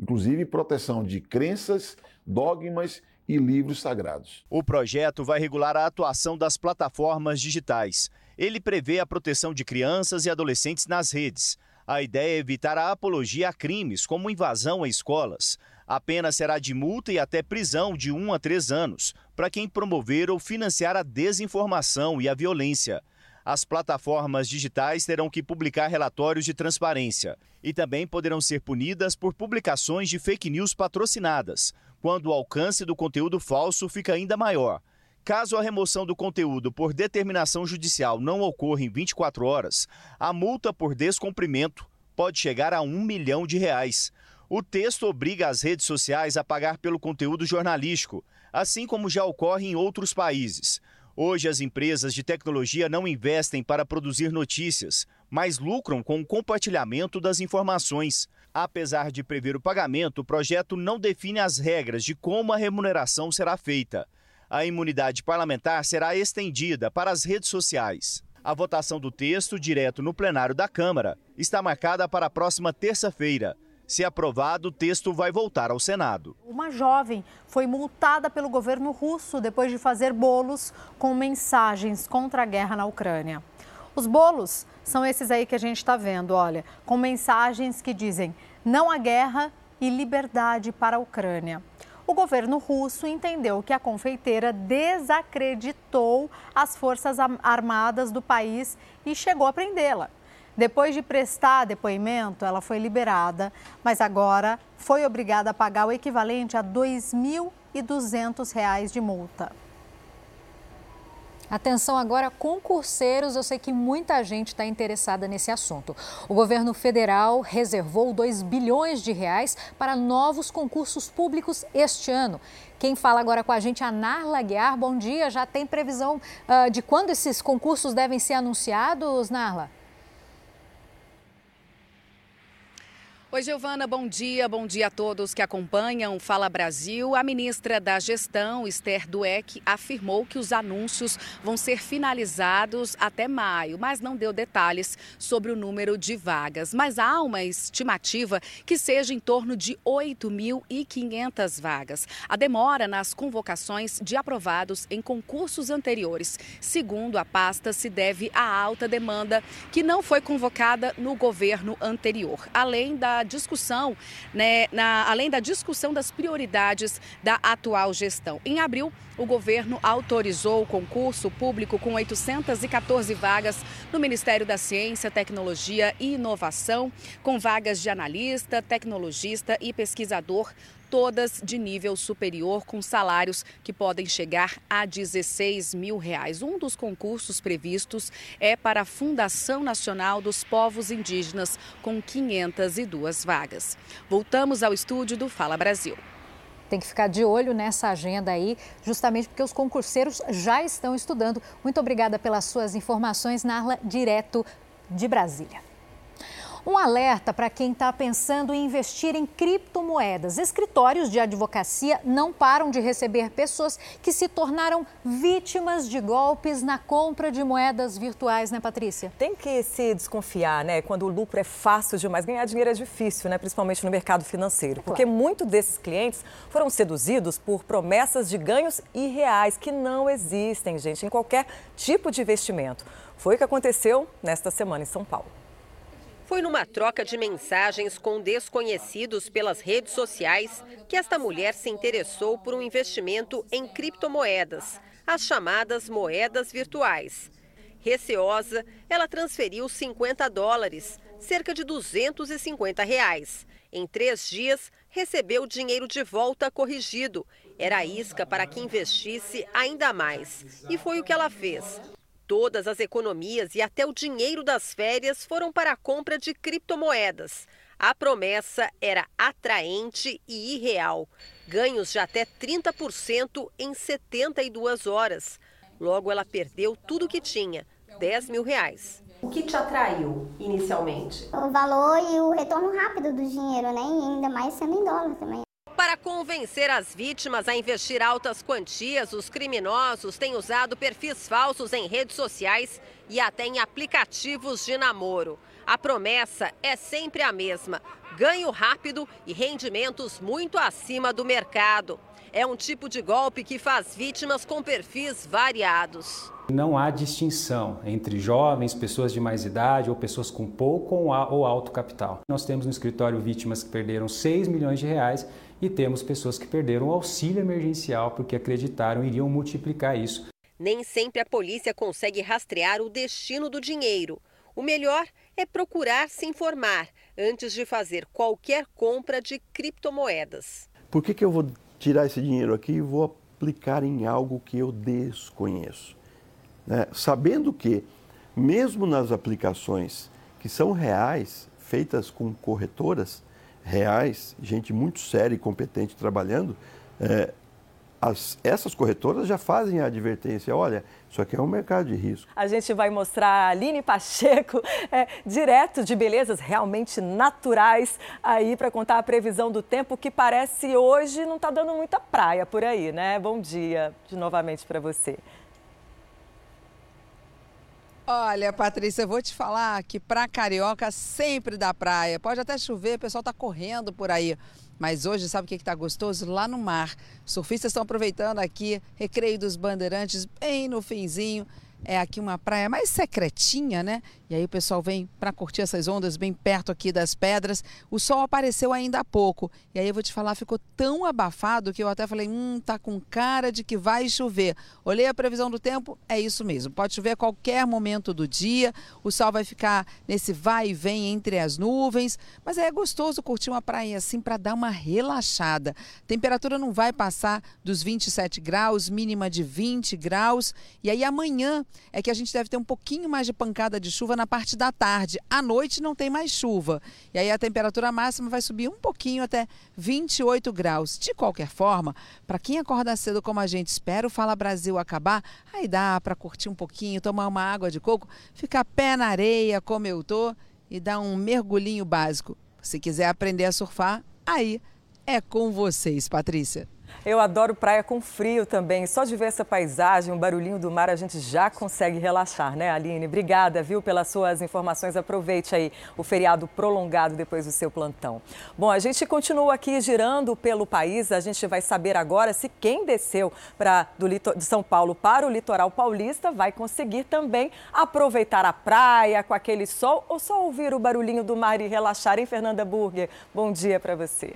inclusive em proteção de crenças, dogmas e livros sagrados. O projeto vai regular a atuação das plataformas digitais. Ele prevê a proteção de crianças e adolescentes nas redes. A ideia é evitar a apologia a crimes, como invasão a escolas. A pena será de multa e até prisão de um a três anos, para quem promover ou financiar a desinformação e a violência. As plataformas digitais terão que publicar relatórios de transparência e também poderão ser punidas por publicações de fake news patrocinadas, quando o alcance do conteúdo falso fica ainda maior. Caso a remoção do conteúdo por determinação judicial não ocorra em vinte e quatro horas, a multa por descumprimento pode chegar a um milhão de reais. O texto obriga as redes sociais a pagar pelo conteúdo jornalístico, assim como já ocorre em outros países. Hoje, as empresas de tecnologia não investem para produzir notícias, mas lucram com o compartilhamento das informações. Apesar de prever o pagamento, o projeto não define as regras de como a remuneração será feita. A imunidade parlamentar será estendida para as redes sociais. A votação do texto, direto no plenário da Câmara, está marcada para a próxima terça-feira. Se aprovado, o texto vai voltar ao Senado. Uma jovem foi multada pelo governo russo depois de fazer bolos com mensagens contra a guerra na Ucrânia. Os bolos são esses aí que a gente está vendo, olha, com mensagens que dizem não à guerra e liberdade para a Ucrânia. O governo russo entendeu que a confeiteira desacreditou as forças armadas do país e chegou a prendê-la. Depois de prestar depoimento, ela foi liberada, mas agora foi obrigada a pagar o equivalente a dois mil e duzentos reais de multa. Atenção agora, concurseiros, eu sei que muita gente está interessada nesse assunto. O governo federal reservou dois bilhões de reais para novos concursos públicos este ano. Quem fala agora com a gente é a Narla Guiar. Bom dia, já tem previsão uh, de quando esses concursos devem ser anunciados, Narla? Oi, Giovana, bom dia. Bom dia a todos que acompanham Fala Brasil. A ministra da Gestão, Esther Dweck, afirmou que os anúncios vão ser finalizados até maio, mas não deu detalhes sobre o número de vagas. Mas há uma estimativa que seja em torno de oito mil e quinhentas vagas. A demora nas convocações de aprovados em concursos anteriores, segundo a pasta, se deve à alta demanda que não foi convocada no governo anterior. Além da discussão, né, na, além da discussão das prioridades da atual gestão. Em abril, o governo autorizou o concurso público com oitocentas e quatorze vagas no Ministério da Ciência, Tecnologia e Inovação, com vagas de analista, tecnologista e pesquisador, todas de nível superior, com salários que podem chegar a dezesseis mil reais. Um dos concursos previstos é para a Fundação Nacional dos Povos Indígenas, com quinhentas e duas vagas. Voltamos ao estúdio do Fala Brasil. Tem que ficar de olho nessa agenda aí, justamente porque os concurseiros já estão estudando. Muito obrigada pelas suas informações, Narla, direto de Brasília. Um alerta para quem está pensando em investir em criptomoedas. Escritórios de advocacia não param de receber pessoas que se tornaram vítimas de golpes na compra de moedas virtuais, né, Patrícia? Tem que se desconfiar, né? Quando o lucro é fácil demais, ganhar dinheiro é difícil, né? Principalmente no mercado financeiro. É claro. Porque muitos desses clientes foram seduzidos por promessas de ganhos irreais que não existem, gente, em qualquer tipo de investimento. Foi o que aconteceu nesta semana em São Paulo. Foi numa troca de mensagens com desconhecidos pelas redes sociais que esta mulher se interessou por um investimento em criptomoedas, as chamadas moedas virtuais. Receosa, ela transferiu cinquenta dólares, cerca de duzentos e cinquenta reais. Em três dias, recebeu o dinheiro de volta corrigido. Era a isca para que investisse ainda mais. E foi o que ela fez. Todas as economias e até o dinheiro das férias foram para a compra de criptomoedas. A promessa era atraente e irreal. Ganhos de até trinta por cento em setenta e duas horas. Logo, ela perdeu tudo o que tinha, dez mil reais. O que te atraiu inicialmente? O valor e o retorno rápido do dinheiro, né? E ainda mais sendo em dólar também. Para convencer as vítimas a investir altas quantias, os criminosos têm usado perfis falsos em redes sociais e até em aplicativos de namoro. A promessa é sempre a mesma: ganho rápido e rendimentos muito acima do mercado. É um tipo de golpe que faz vítimas com perfis variados. Não há distinção entre jovens, pessoas de mais idade ou pessoas com pouco ou alto capital. Nós temos no escritório vítimas que perderam seis milhões de reais e temos pessoas que perderam o auxílio emergencial porque acreditaram que iriam multiplicar isso. Nem sempre a polícia consegue rastrear o destino do dinheiro. O melhor é procurar se informar antes de fazer qualquer compra de criptomoedas. Por que que eu vou tirar esse dinheiro aqui e vou aplicar em algo que eu desconheço? É, sabendo que, mesmo nas aplicações que são reais, feitas com corretoras reais, gente muito séria e competente trabalhando, é, as, essas corretoras já fazem a advertência: olha, isso aqui é um mercado de risco. A gente vai mostrar a Aline Pacheco, é, direto de belezas realmente naturais, aí para contar a previsão do tempo, que parece hoje não está dando muita praia por aí, né? Bom dia de novamente para você. Olha, Patrícia, eu vou te falar que pra carioca sempre dá praia. Pode até chover, o pessoal tá correndo por aí. Mas hoje, sabe o que que tá gostoso? Lá no mar. Os surfistas estão aproveitando aqui, Recreio dos Bandeirantes, bem no finzinho. É aqui uma praia mais secretinha, né? E aí o pessoal vem para curtir essas ondas bem perto aqui das pedras. O sol apareceu ainda há pouco. E aí eu vou te falar, ficou tão abafado que eu até falei, hum, tá com cara de que vai chover. Olhei a previsão do tempo, é isso mesmo. Pode chover a qualquer momento do dia. O sol vai ficar nesse vai e vem entre as nuvens. Mas é gostoso curtir uma praia assim para dar uma relaxada. A temperatura não vai passar dos vinte e sete graus, mínima de vinte graus. E aí amanhã é que a gente deve ter um pouquinho mais de pancada de chuva na parte da tarde. À noite não tem mais chuva. E aí a temperatura máxima vai subir um pouquinho até vinte e oito graus. De qualquer forma, para quem acorda cedo como a gente espera o Fala Brasil acabar, aí dá para curtir um pouquinho, tomar uma água de coco, ficar pé na areia como eu tô e dar um mergulhinho básico. Se quiser aprender a surfar, aí é com vocês, Patrícia. Eu adoro praia com frio também. Só de ver essa paisagem, o barulhinho do mar, a gente já consegue relaxar, né, Aline? Obrigada, viu, pelas suas informações. Aproveite aí o feriado prolongado depois do seu plantão. Bom, a gente continua aqui girando pelo país. A gente vai saber agora se quem desceu pra, do, de São Paulo para o litoral paulista vai conseguir também aproveitar a praia com aquele sol ou só ouvir o barulhinho do mar e relaxar, hein, Fernanda Burger? Bom dia para você.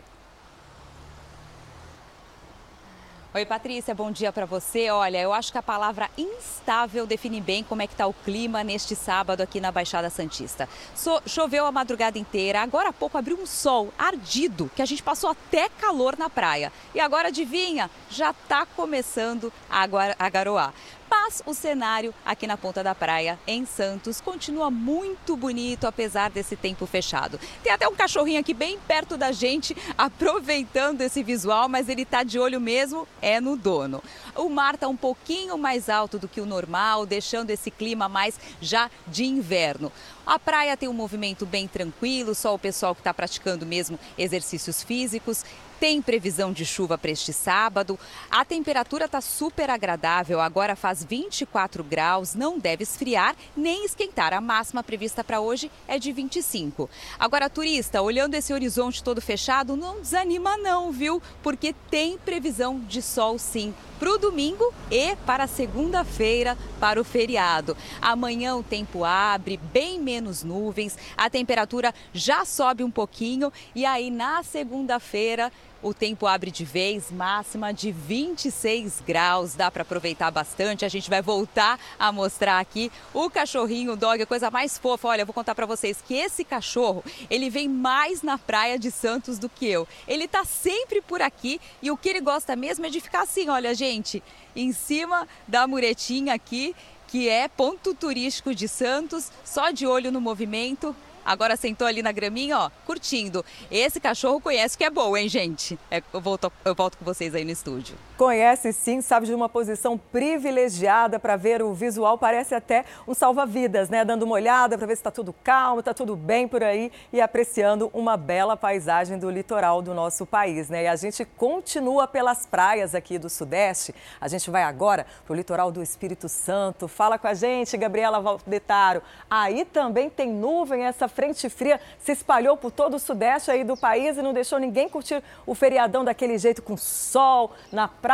Oi, Patrícia, bom dia para você. Olha, eu acho que a palavra instável define bem como é que está o clima neste sábado aqui na Baixada Santista. So, choveu a madrugada inteira, agora há pouco abriu um sol ardido, que a gente passou até calor na praia. E agora, adivinha, já está começando a, a garoar. Mas o cenário aqui na Ponta da Praia, em Santos, continua muito bonito, apesar desse tempo fechado. Tem até um cachorrinho aqui bem perto da gente, aproveitando esse visual, mas ele tá de olho mesmo, é no dono. O mar tá um pouquinho mais alto do que o normal, deixando esse clima mais já de inverno. A praia tem um movimento bem tranquilo, só o pessoal que está praticando mesmo exercícios físicos. Tem previsão de chuva para este sábado. A temperatura está super agradável, agora faz vinte e quatro graus, não deve esfriar nem esquentar. A máxima prevista para hoje é de vinte e cinco. Agora, turista, olhando esse horizonte todo fechado, não desanima não, viu? Porque tem previsão de sol sim, para o domingo e para segunda-feira, para o feriado. Amanhã o tempo abre, bem menos nuvens, a temperatura já sobe um pouquinho e aí na segunda-feira o tempo abre de vez, máxima de vinte e seis graus, dá para aproveitar bastante. A gente vai voltar a mostrar aqui o cachorrinho, o dog, a coisa mais fofa. Olha, eu vou contar para vocês que esse cachorro, ele vem mais na praia de Santos do que eu. Ele tá sempre por aqui e o que ele gosta mesmo é de ficar assim, olha, gente, em cima da muretinha aqui, que é ponto turístico de Santos, só de olho no movimento. Agora sentou ali na graminha, ó, curtindo. Esse cachorro conhece que é bom, hein, gente? É, eu, volto, eu volto com vocês aí no estúdio. Conhece sim, sabe de uma posição privilegiada para ver o visual, parece até um salva-vidas, né? Dando uma olhada para ver se está tudo calmo, está tudo bem por aí e apreciando uma bela paisagem do litoral do nosso país, né? E a gente continua pelas praias aqui do Sudeste. A gente vai agora para o litoral do Espírito Santo. Fala com a gente, Gabriela Valdetaro. Aí também tem nuvem, essa frente fria se espalhou por todo o Sudeste aí do país e não deixou ninguém curtir o feriadão daquele jeito, com sol na praia.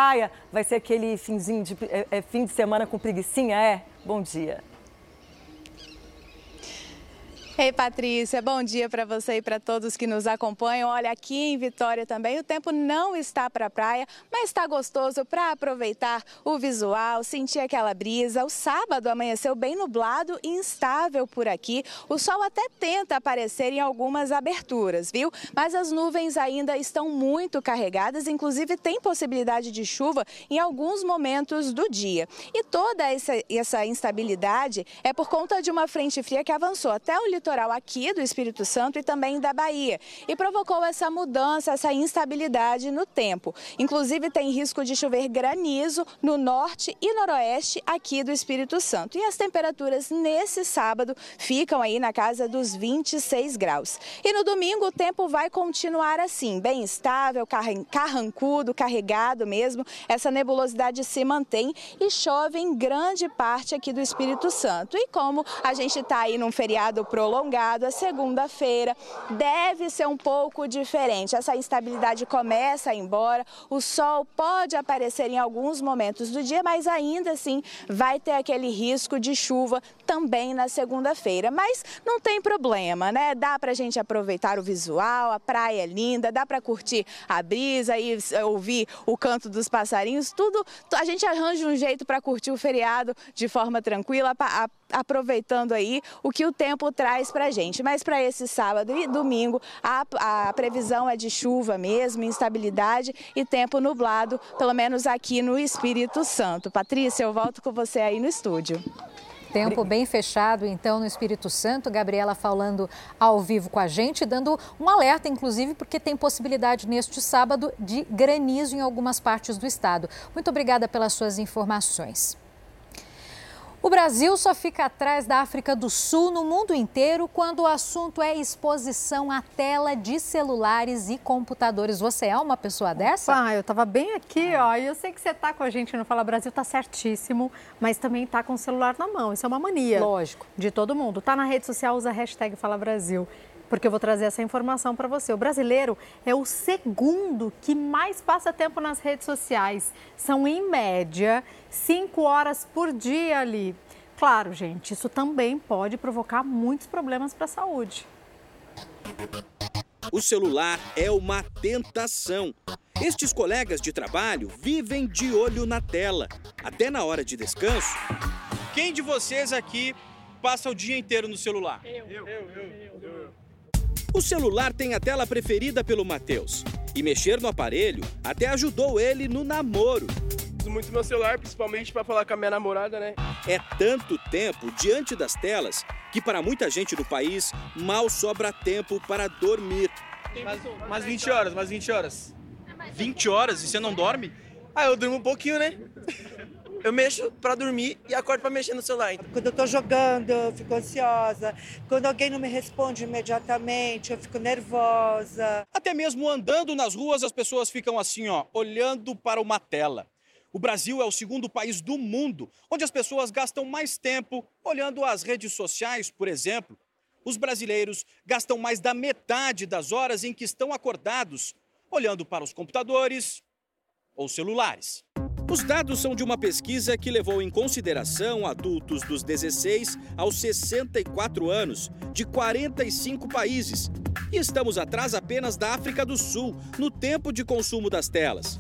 Vai ser aquele finzinho de, é, é, fim de semana com preguicinha, é? Bom dia. Ei, Patrícia, bom dia para você e para todos que nos acompanham. Olha, aqui em Vitória também o tempo não está para a praia, mas está gostoso para aproveitar o visual, sentir aquela brisa. O sábado amanheceu bem nublado e instável por aqui. O sol até tenta aparecer em algumas aberturas, viu? Mas as nuvens ainda estão muito carregadas, inclusive tem possibilidade de chuva em alguns momentos do dia. E toda essa, essa instabilidade é por conta de uma frente fria que avançou até o litoral litoral aqui do Espírito Santo e também da Bahia e provocou essa mudança, essa instabilidade no tempo. Inclusive tem risco de chover granizo no norte e noroeste aqui do Espírito Santo. E as temperaturas nesse sábado ficam aí na casa dos vinte e seis graus. E no domingo o tempo vai continuar assim, bem estável, carrancudo, carregado mesmo. Essa nebulosidade se mantém e chove em grande parte aqui do Espírito Santo. E como a gente está aí num feriado prolongado, a segunda-feira deve ser um pouco diferente. Essa instabilidade começa a ir embora, o sol pode aparecer em alguns momentos do dia, mas ainda assim vai ter aquele risco de chuva também na segunda-feira. Mas não tem problema, né? Dá pra gente aproveitar o visual, a praia é linda, dá pra curtir a brisa e ouvir o canto dos passarinhos, tudo. A gente arranja um jeito para curtir o feriado de forma tranquila, a, aproveitando aí o que o tempo traz pra gente. Mas para esse sábado e domingo, a, a previsão é de chuva mesmo, instabilidade e tempo nublado, pelo menos aqui no Espírito Santo. Patrícia, eu volto com você aí no estúdio. Tempo bem fechado, então, no Espírito Santo. Gabriela falando ao vivo com a gente, dando um alerta, inclusive, porque tem possibilidade neste sábado de granizo em algumas partes do estado. Muito obrigada pelas suas informações. O Brasil só fica atrás da África do Sul no mundo inteiro quando o assunto é exposição à tela de celulares e computadores. Você é uma pessoa dessa? Ah, eu estava bem aqui, ó. E eu sei que você tá com a gente no Fala Brasil, tá certíssimo, mas também tá com o celular na mão. Isso é uma mania. Lógico. De todo mundo. Tá na rede social, usa a hashtag Fala Brasil. Porque eu vou trazer essa informação para você. O brasileiro é o segundo que mais passa tempo nas redes sociais. São, em média, cinco horas por dia ali. Claro, gente, isso também pode provocar muitos problemas para a saúde. O celular é uma tentação. Estes colegas de trabalho vivem de olho na tela, até na hora de descanso. Quem de vocês aqui passa o dia inteiro no celular? Eu, eu, eu, eu. eu. O celular tem a tela preferida pelo Matheus. E mexer no aparelho até ajudou ele no namoro. Uso muito meu celular, principalmente para falar com a minha namorada, né? É tanto tempo diante das telas que para muita gente do país mal sobra tempo para dormir. Mais, mais vinte horas, mais vinte horas. vinte horas e você não dorme? Ah, eu durmo um pouquinho, né? Eu mexo para dormir e acordo para mexer no celular. Quando eu estou jogando, eu fico ansiosa. Quando alguém não me responde imediatamente, eu fico nervosa. Até mesmo andando nas ruas, as pessoas ficam assim, ó, olhando para uma tela. O Brasil é o segundo país do mundo onde as pessoas gastam mais tempo olhando as redes sociais, por exemplo. Os brasileiros gastam mais da metade das horas em que estão acordados, olhando para os computadores ou celulares. Os dados são de uma pesquisa que levou em consideração adultos dos dezesseis aos sessenta e quatro anos, de quarenta e cinco países. E estamos atrás apenas da África do Sul, no tempo de consumo das telas.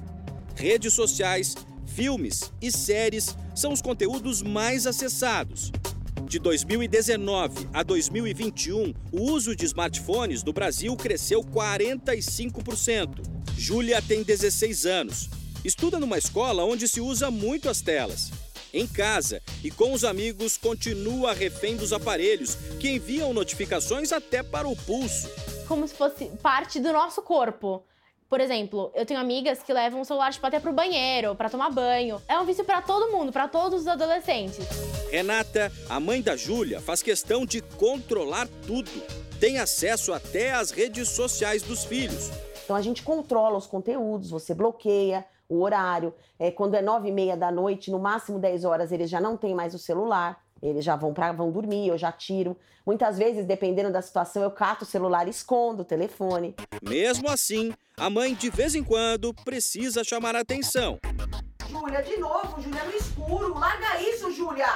Redes sociais, filmes e séries são os conteúdos mais acessados. De dois mil e dezenove a dois mil e vinte e um, o uso de smartphones no Brasil cresceu quarenta e cinco por cento. Júlia tem dezesseis anos. Estuda numa escola onde se usa muito as telas. Em casa e com os amigos, continua refém dos aparelhos, que enviam notificações até para o pulso. Como se fosse parte do nosso corpo. Por exemplo, eu tenho amigas que levam o celular tipo, até para o banheiro, para tomar banho. É um vício para todo mundo, para todos os adolescentes. Renata, a mãe da Júlia, faz questão de controlar tudo. Tem acesso até às redes sociais dos filhos. Então a gente controla os conteúdos, você bloqueia o horário, é, quando é nove e meia da noite, no máximo dez horas, eles já não têm mais o celular, eles já vão, pra, vão dormir, eu já tiro. Muitas vezes, dependendo da situação, eu cato o celular e escondo o telefone. Mesmo assim, a mãe, de vez em quando, precisa chamar a atenção. Júlia, de novo, Júlia, no escuro, larga isso, Júlia!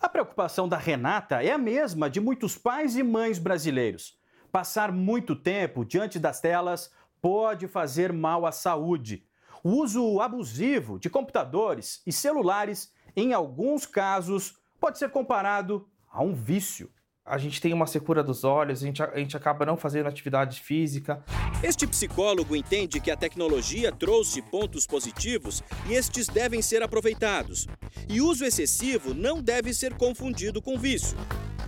A preocupação da Renata é a mesma de muitos pais e mães brasileiros. Passar muito tempo diante das telas pode fazer mal à saúde. O uso abusivo de computadores e celulares, em alguns casos, pode ser comparado a um vício. A gente tem uma secura dos olhos, a gente, a gente acaba não fazendo atividade física. Este psicólogo entende que a tecnologia trouxe pontos positivos e estes devem ser aproveitados. E uso excessivo não deve ser confundido com vício.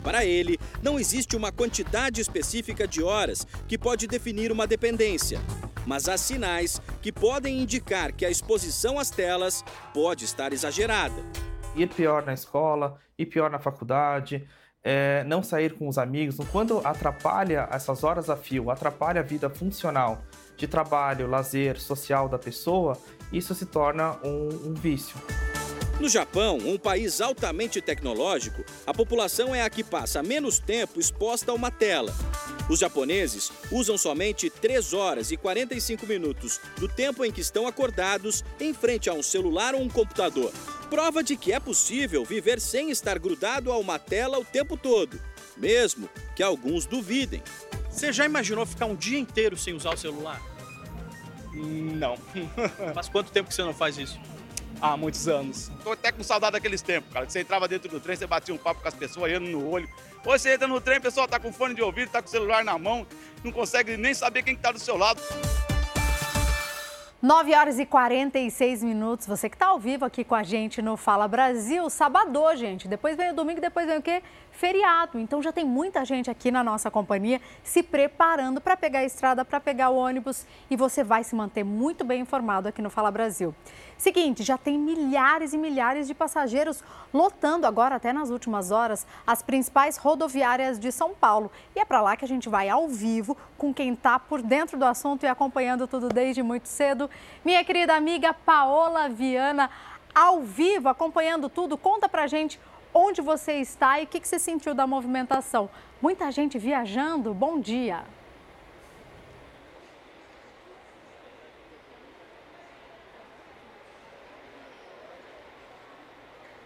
Para ele, não existe uma quantidade específica de horas que pode definir uma dependência, mas há sinais que podem indicar que a exposição às telas pode estar exagerada. Ir pior na escola, ir pior na faculdade, é, não sair com os amigos. Quando atrapalha essas horas a fio, atrapalha a vida funcional de trabalho, lazer, social da pessoa, isso se torna um, um vício. No Japão, um país altamente tecnológico, a população é a que passa menos tempo exposta a uma tela. Os japoneses usam somente três horas e quarenta e cinco minutos do tempo em que estão acordados em frente a um celular ou um computador. Prova de que é possível viver sem estar grudado a uma tela o tempo todo, mesmo que alguns duvidem. Você já imaginou ficar um dia inteiro sem usar o celular? Não. Mas quanto tempo que você não faz isso? Há muitos anos. Tô até com saudade daqueles tempos, cara. Que você entrava dentro do trem, você batia um papo com as pessoas, olhando no olho. Ou você entra no trem, o pessoal tá com fone de ouvido, tá com o celular na mão, não consegue nem saber quem que tá do seu lado. nove horas e quarenta e seis minutos, você que tá ao vivo aqui com a gente no Fala Brasil, sabadô, gente. Depois vem o domingo, depois vem o quê? Feriado. Então já tem muita gente aqui na nossa companhia se preparando para pegar a estrada, para pegar o ônibus, e você vai se manter muito bem informado aqui no Fala Brasil. Seguinte, já tem milhares e milhares de passageiros lotando agora, até nas últimas horas, as principais rodoviárias de São Paulo. E é para lá que a gente vai ao vivo com quem está por dentro do assunto e acompanhando tudo desde muito cedo. Minha querida amiga Paola Viana, ao vivo, acompanhando tudo. Conta para a gente onde você está e o que, que você sentiu da movimentação. Muita gente viajando. Bom dia.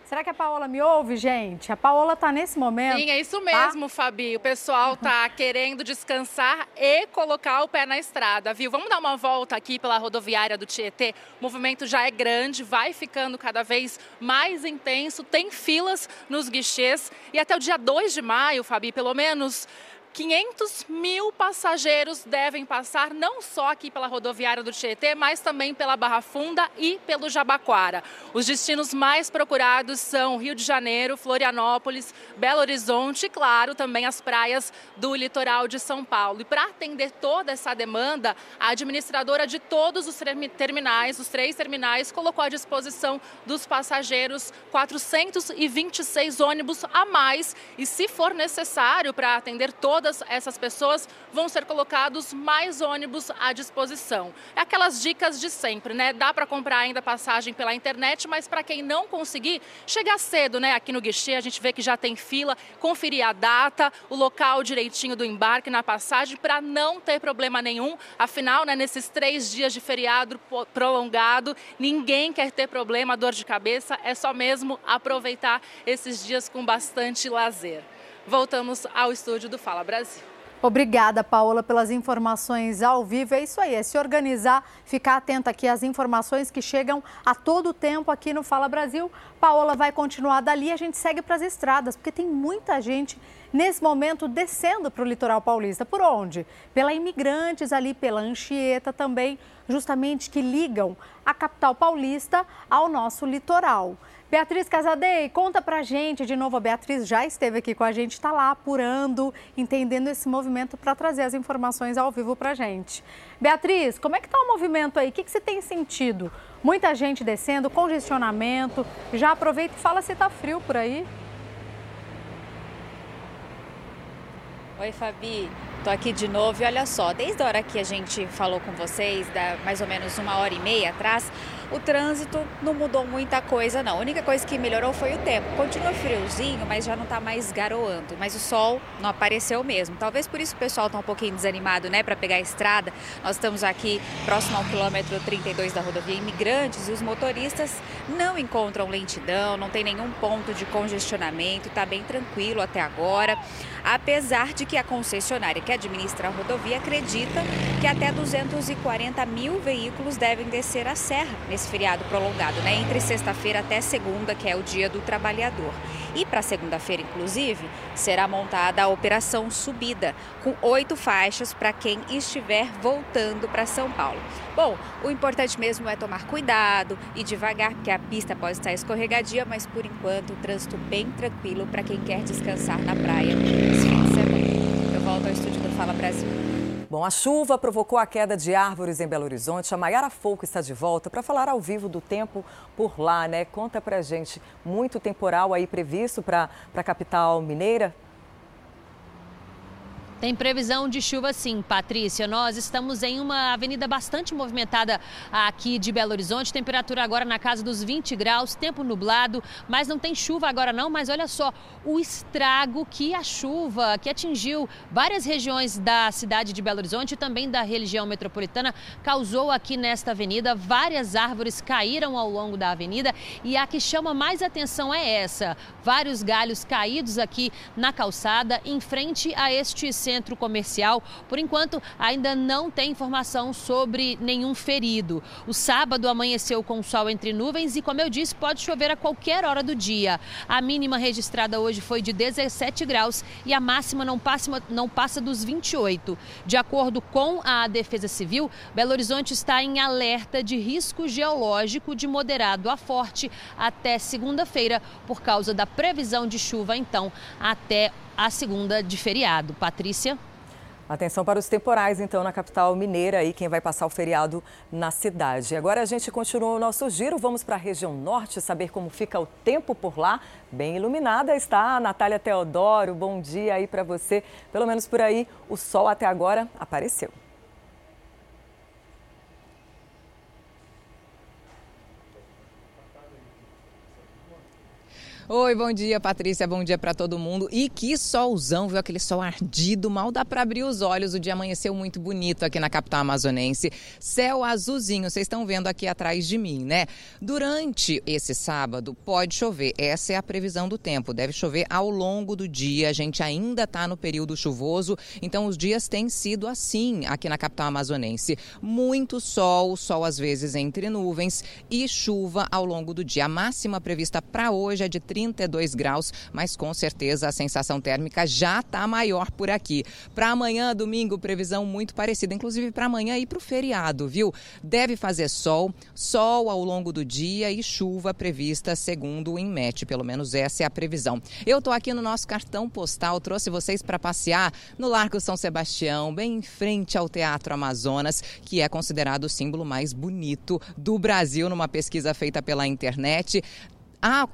Será que a Paola me ouve, gente? A Paola está nesse momento. Sim, é isso mesmo, tá? Fabi. O pessoal está querendo descansar e colocar o pé na estrada, viu? Vamos dar uma volta aqui pela rodoviária do Tietê. O movimento já é grande, vai ficando cada vez mais intenso. Tem filas nos guichês e até o dia dois de maio, Fabi, pelo menos quinhentos mil passageiros devem passar não só aqui pela rodoviária do Tietê, mas também pela Barra Funda e pelo Jabaquara. Os destinos mais procurados são Rio de Janeiro, Florianópolis, Belo Horizonte e, claro, também as praias do litoral de São Paulo. E para atender toda essa demanda, a administradora de todos os terminais, os três terminais, colocou à disposição dos passageiros quatrocentos e vinte e seis ônibus a mais. E se for necessário para atender toda Todas essas pessoas, vão ser colocados mais ônibus à disposição. É aquelas dicas de sempre, né? Dá para comprar ainda passagem pela internet, mas para quem não conseguir, chegar cedo, né? Aqui no guichê, a gente vê que já tem fila, conferir a data, o local direitinho do embarque na passagem, para não ter problema nenhum. Afinal, né, nesses três dias de feriado prolongado, ninguém quer ter problema, dor de cabeça, é só mesmo aproveitar esses dias com bastante lazer. Voltamos ao estúdio do Fala Brasil. Obrigada, Paola, pelas informações ao vivo. É isso aí, é se organizar, ficar atenta aqui às informações que chegam a todo tempo aqui no Fala Brasil. Paola vai continuar dali e a gente segue para as estradas, porque tem muita gente nesse momento descendo para o litoral paulista. Por onde? Pela Imigrantes, ali pela Anchieta também, justamente que ligam a capital paulista ao nosso litoral. Beatriz Casadei, conta pra gente de novo. A Beatriz já esteve aqui com a gente, está lá apurando, entendendo esse movimento para trazer as informações ao vivo pra gente. Beatriz, como é que tá o movimento aí? O que, que você tem sentido? Muita gente descendo, congestionamento. Já aproveita e fala se tá frio por aí. Oi, Fabi. Estou aqui de novo e olha só, desde a hora que a gente falou com vocês, da mais ou menos uma hora e meia atrás, o trânsito não mudou muita coisa não. A única coisa que melhorou foi o tempo. Continua friozinho, mas já não está mais garoando, mas o sol não apareceu mesmo. Talvez por isso o pessoal está um pouquinho desanimado, né, para pegar a estrada. Nós estamos aqui próximo ao quilômetro trinta e dois da rodovia Imigrantes e os motoristas não encontram lentidão, não tem nenhum ponto de congestionamento, está bem tranquilo até agora, apesar de que a concessionária quer administra a rodovia acredita que até duzentos e quarenta mil veículos devem descer a serra nesse feriado prolongado, né? Entre sexta-feira até segunda, que é o Dia do Trabalhador. E para segunda-feira, inclusive, será montada a Operação Subida, com oito faixas para quem estiver voltando para São Paulo. Bom, o importante mesmo é tomar cuidado e devagar, porque a pista pode estar escorregadia, mas por enquanto o trânsito bem tranquilo para quem quer descansar na praia nesse fim de semana. Eu volto ao estúdio do Fala Brasil. Bom, a chuva provocou a queda de árvores em Belo Horizonte. A Mayara Fouco está de volta para falar ao vivo do tempo por lá, né? Conta pra gente, muito temporal aí previsto para a capital mineira? Tem previsão de chuva sim, Patrícia. Nós estamos em uma avenida bastante movimentada aqui de Belo Horizonte. Temperatura agora na casa dos vinte graus, tempo nublado, mas não tem chuva agora não. Mas olha só o estrago que a chuva, que atingiu várias regiões da cidade de Belo Horizonte e também da região metropolitana, causou aqui nesta avenida. Várias árvores caíram ao longo da avenida e a que chama mais atenção é essa. Vários galhos caídos aqui na calçada, em frente a este centro. Centro comercial. Por enquanto, ainda não tem informação sobre nenhum ferido. O sábado amanheceu com sol entre nuvens e, como eu disse, pode chover a qualquer hora do dia. A mínima registrada hoje foi de dezessete graus e a máxima não passa, não passa dos vinte e oito. De acordo com a Defesa Civil, Belo Horizonte está em alerta de risco geológico de moderado a forte até segunda-feira, por causa da previsão de chuva, então, até hoje. A segunda de feriado. Patrícia? Atenção para os temporais, então, na capital mineira e quem vai passar o feriado na cidade. Agora a gente continua o nosso giro, vamos para a região norte, saber como fica o tempo por lá. Bem iluminada está a Natália Teodoro. Bom dia aí para você. Pelo menos por aí, o sol até agora apareceu. Oi, bom dia, Patrícia, bom dia para todo mundo. E que solzão, viu? Aquele sol ardido, mal dá para abrir os olhos. O dia amanheceu muito bonito aqui na capital amazonense. Céu azulzinho, vocês estão vendo aqui atrás de mim, né? Durante esse sábado pode chover, essa é a previsão do tempo. Deve chover ao longo do dia, a gente ainda está no período chuvoso. Então os dias têm sido assim aqui na capital amazonense. Muito sol, sol às vezes entre nuvens e chuva ao longo do dia. A máxima prevista para hoje é de trinta e dois graus, mas com certeza a sensação térmica já está maior por aqui. Para amanhã, domingo, previsão muito parecida, inclusive para amanhã e para o feriado, viu? Deve fazer sol, sol ao longo do dia e chuva prevista segundo o INMET, pelo menos essa é a previsão. Eu estou aqui no nosso cartão postal, trouxe vocês para passear no Largo São Sebastião, bem em frente ao Teatro Amazonas, que é considerado o símbolo mais bonito do Brasil, numa pesquisa feita pela internet. A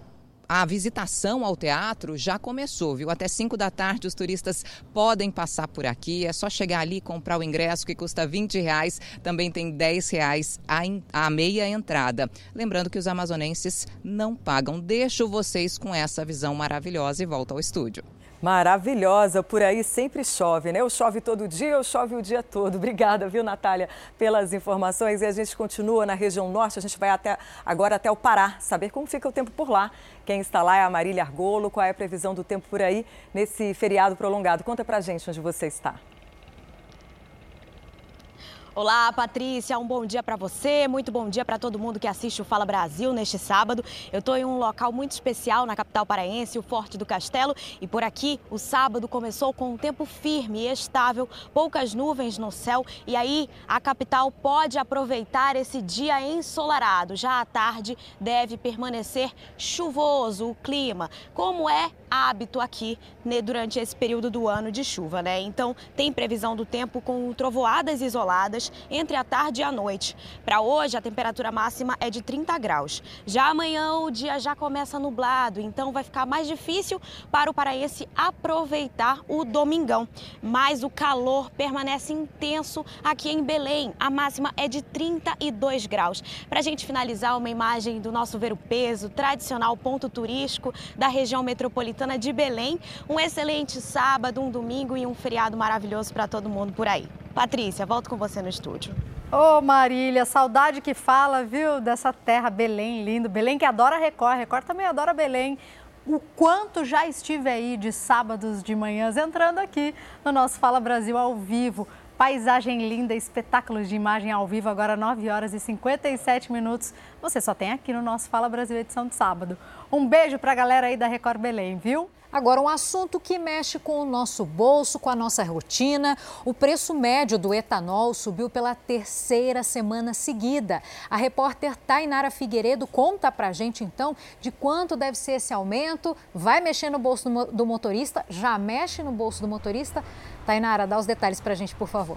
A visitação ao teatro já começou, viu? Até cinco da tarde os turistas podem passar por aqui. É só chegar ali e comprar o ingresso que custa vinte reais. Também tem dez reais a, in... a meia entrada. Lembrando que os amazonenses não pagam. Deixo vocês com essa visão maravilhosa e volto ao estúdio. Maravilhosa, por aí sempre chove, né? Ou chove todo dia, ou chove o dia todo. Obrigada, viu, Natália, pelas informações. E a gente continua na região norte, a gente vai até, agora até o Pará, saber como fica o tempo por lá. Quem está lá é a Marília Argolo, qual é a previsão do tempo por aí nesse feriado prolongado? Conta pra gente onde você está. Olá, Patrícia, um bom dia para você, muito bom dia para todo mundo que assiste o Fala Brasil neste sábado. Eu estou em um local muito especial na capital paraense, o Forte do Castelo, e por aqui o sábado começou com um tempo firme e estável, poucas nuvens no céu, e aí a capital pode aproveitar esse dia ensolarado. Já à tarde deve permanecer chuvoso o clima, como é hábito aqui, né, durante esse período do ano de chuva, né? Então tem previsão do tempo com trovoadas isoladas entre a tarde e a noite. Para hoje, a temperatura máxima é de trinta graus. Já amanhã, o dia já começa nublado, então vai ficar mais difícil para o paraense aproveitar o domingão. Mas o calor permanece intenso aqui em Belém. A máxima é de trinta e dois graus. Para a gente finalizar, uma imagem do nosso ver-o-peso, tradicional ponto turístico da região metropolitana de Belém. Um excelente sábado, um domingo e um feriado maravilhoso para todo mundo por aí. Patrícia, volto com você no estúdio. Ô oh, Marília, saudade que fala, viu, dessa terra, Belém, lindo. Belém que adora Record, Record também adora Belém. O quanto já estive aí de sábados de manhãs entrando aqui no nosso Fala Brasil ao vivo. Paisagem linda, espetáculos de imagem ao vivo, agora nove horas e cinquenta e sete minutos. Você só tem aqui no nosso Fala Brasil, edição de sábado. Um beijo para a galera aí da Record Belém, viu? Agora, um assunto que mexe com o nosso bolso, com a nossa rotina. O preço médio do etanol subiu pela terceira semana seguida. A repórter Tainara Figueiredo conta pra gente, então, de quanto deve ser esse aumento. Vai mexer no bolso do motorista? Já mexe no bolso do motorista? Tainara, dá os detalhes pra gente, por favor.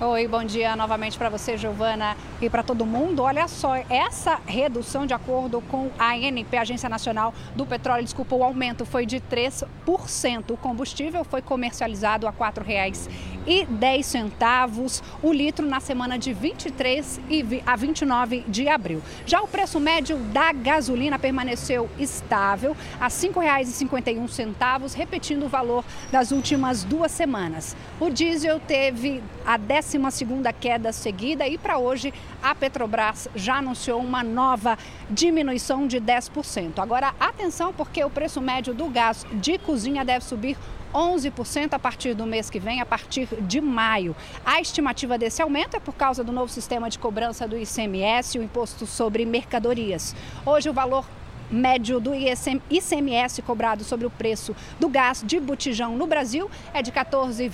Oi, bom dia novamente para você, Giovana, e para todo mundo. Olha só, essa redução, de acordo com a A N P, Agência Nacional do Petróleo, desculpa, o aumento foi de três por cento. O combustível foi comercializado a quatro reais e dez centavos o litro na semana de vinte e três a vinte e nove de abril. Já o preço médio da gasolina permaneceu estável a cinco reais e cinquenta e um centavos, repetindo o valor das últimas duas semanas. O diesel teve a décima segunda queda seguida e para hoje a Petrobras já anunciou uma nova diminuição de dez por cento. Agora, atenção, porque o preço médio do gás de cozinha deve subir onze por cento a partir do mês que vem, a partir de maio. A estimativa desse aumento é por causa do novo sistema de cobrança do I C M S, o Imposto sobre Mercadorias. Hoje o valor médio do I C M S cobrado sobre o preço do gás de botijão no Brasil é de quatorze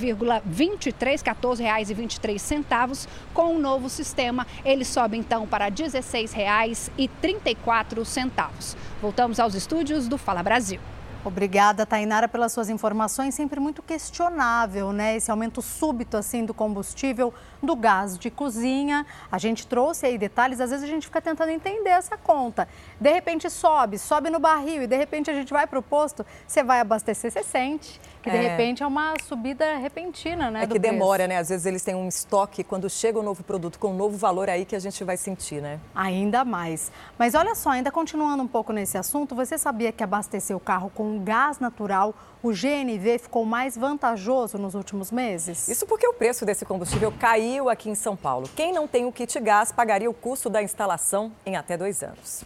reais e vinte e três centavos. Com o novo sistema, ele sobe então para dezesseis reais e trinta e quatro centavos. Voltamos aos estúdios do Fala Brasil. Obrigada, Tainara, pelas suas informações. Sempre muito questionável, né? Esse aumento súbito, assim, do combustível, do gás de cozinha. A gente trouxe aí detalhes, às vezes a gente fica tentando entender essa conta. De repente sobe, sobe no barril e de repente a gente vai pro posto, você vai abastecer, você sente que de é. repente é uma subida repentina, né? É que do demora, preço. né? Às vezes eles têm um estoque, quando chega o um novo produto com um novo valor aí que a gente vai sentir, né? Ainda mais. Mas olha só, ainda continuando um pouco nesse assunto, você sabia que abastecer o carro com gás natural, o G N V, ficou mais vantajoso nos últimos meses? Isso porque o preço desse combustível caiu aqui em São Paulo. Quem não tem o kit gás pagaria o custo da instalação em até dois anos.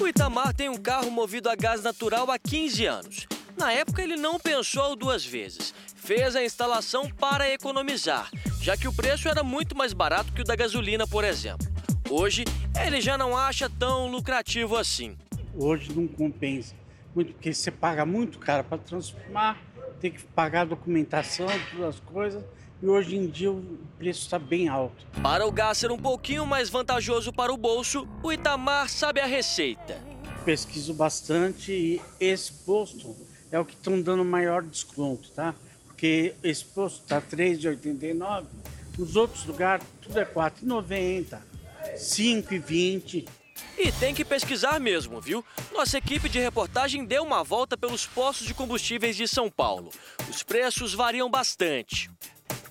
O Itamar tem um carro movido a gás natural há quinze anos. Na época, ele não pensou duas vezes. Fez a instalação para economizar, já que o preço era muito mais barato que o da gasolina, por exemplo. Hoje, ele já não acha tão lucrativo assim. Hoje não compensa. Muito, porque você paga muito caro para transformar, tem que pagar a documentação, todas as coisas, e hoje em dia o preço está bem alto. Para o gás ser um pouquinho mais vantajoso para o bolso, o Itamar sabe a receita. Pesquiso bastante e esse posto é o que estão dando maior desconto, tá? Porque esse posto está três reais e oitenta e nove centavos, nos outros lugares tudo é quatro reais e noventa centavos, cinco reais e vinte centavos. E tem que pesquisar mesmo, viu? Nossa equipe de reportagem deu uma volta pelos postos de combustíveis de São Paulo. Os preços variam bastante.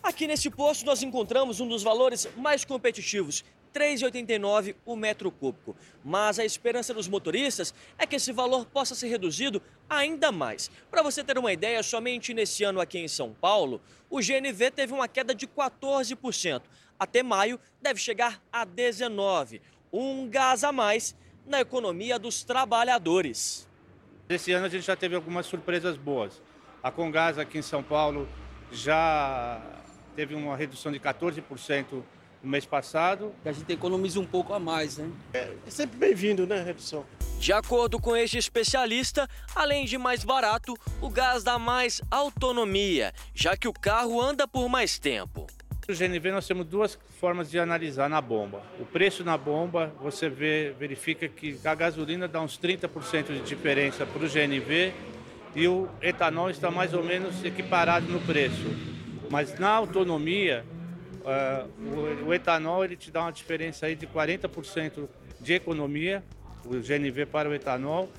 Aqui nesse posto nós encontramos um dos valores mais competitivos, três reais e oitenta e nove centavos o metro cúbico. Mas a esperança dos motoristas é que esse valor possa ser reduzido ainda mais. Para você ter uma ideia, somente nesse ano aqui em São Paulo, o G N V teve uma queda de quatorze por cento. Até maio deve chegar a dezenove por cento. Um gás a mais na economia dos trabalhadores. Esse ano a gente já teve algumas surpresas boas. A Comgás aqui em São Paulo já teve uma redução de quatorze por cento no mês passado. A gente economiza um pouco a mais, né? É sempre bem-vindo, né, redução. De acordo com este especialista, além de mais barato, o gás dá mais autonomia, já que o carro anda por mais tempo. No G N V nós temos duas formas de analisar na bomba. O preço na bomba, você vê, verifica que a gasolina dá uns trinta por cento de diferença para o G N V e o etanol está mais ou menos equiparado no preço. Mas na autonomia, uh, o, o etanol ele te dá uma diferença aí de quarenta por cento de economia, o G N V para o etanol,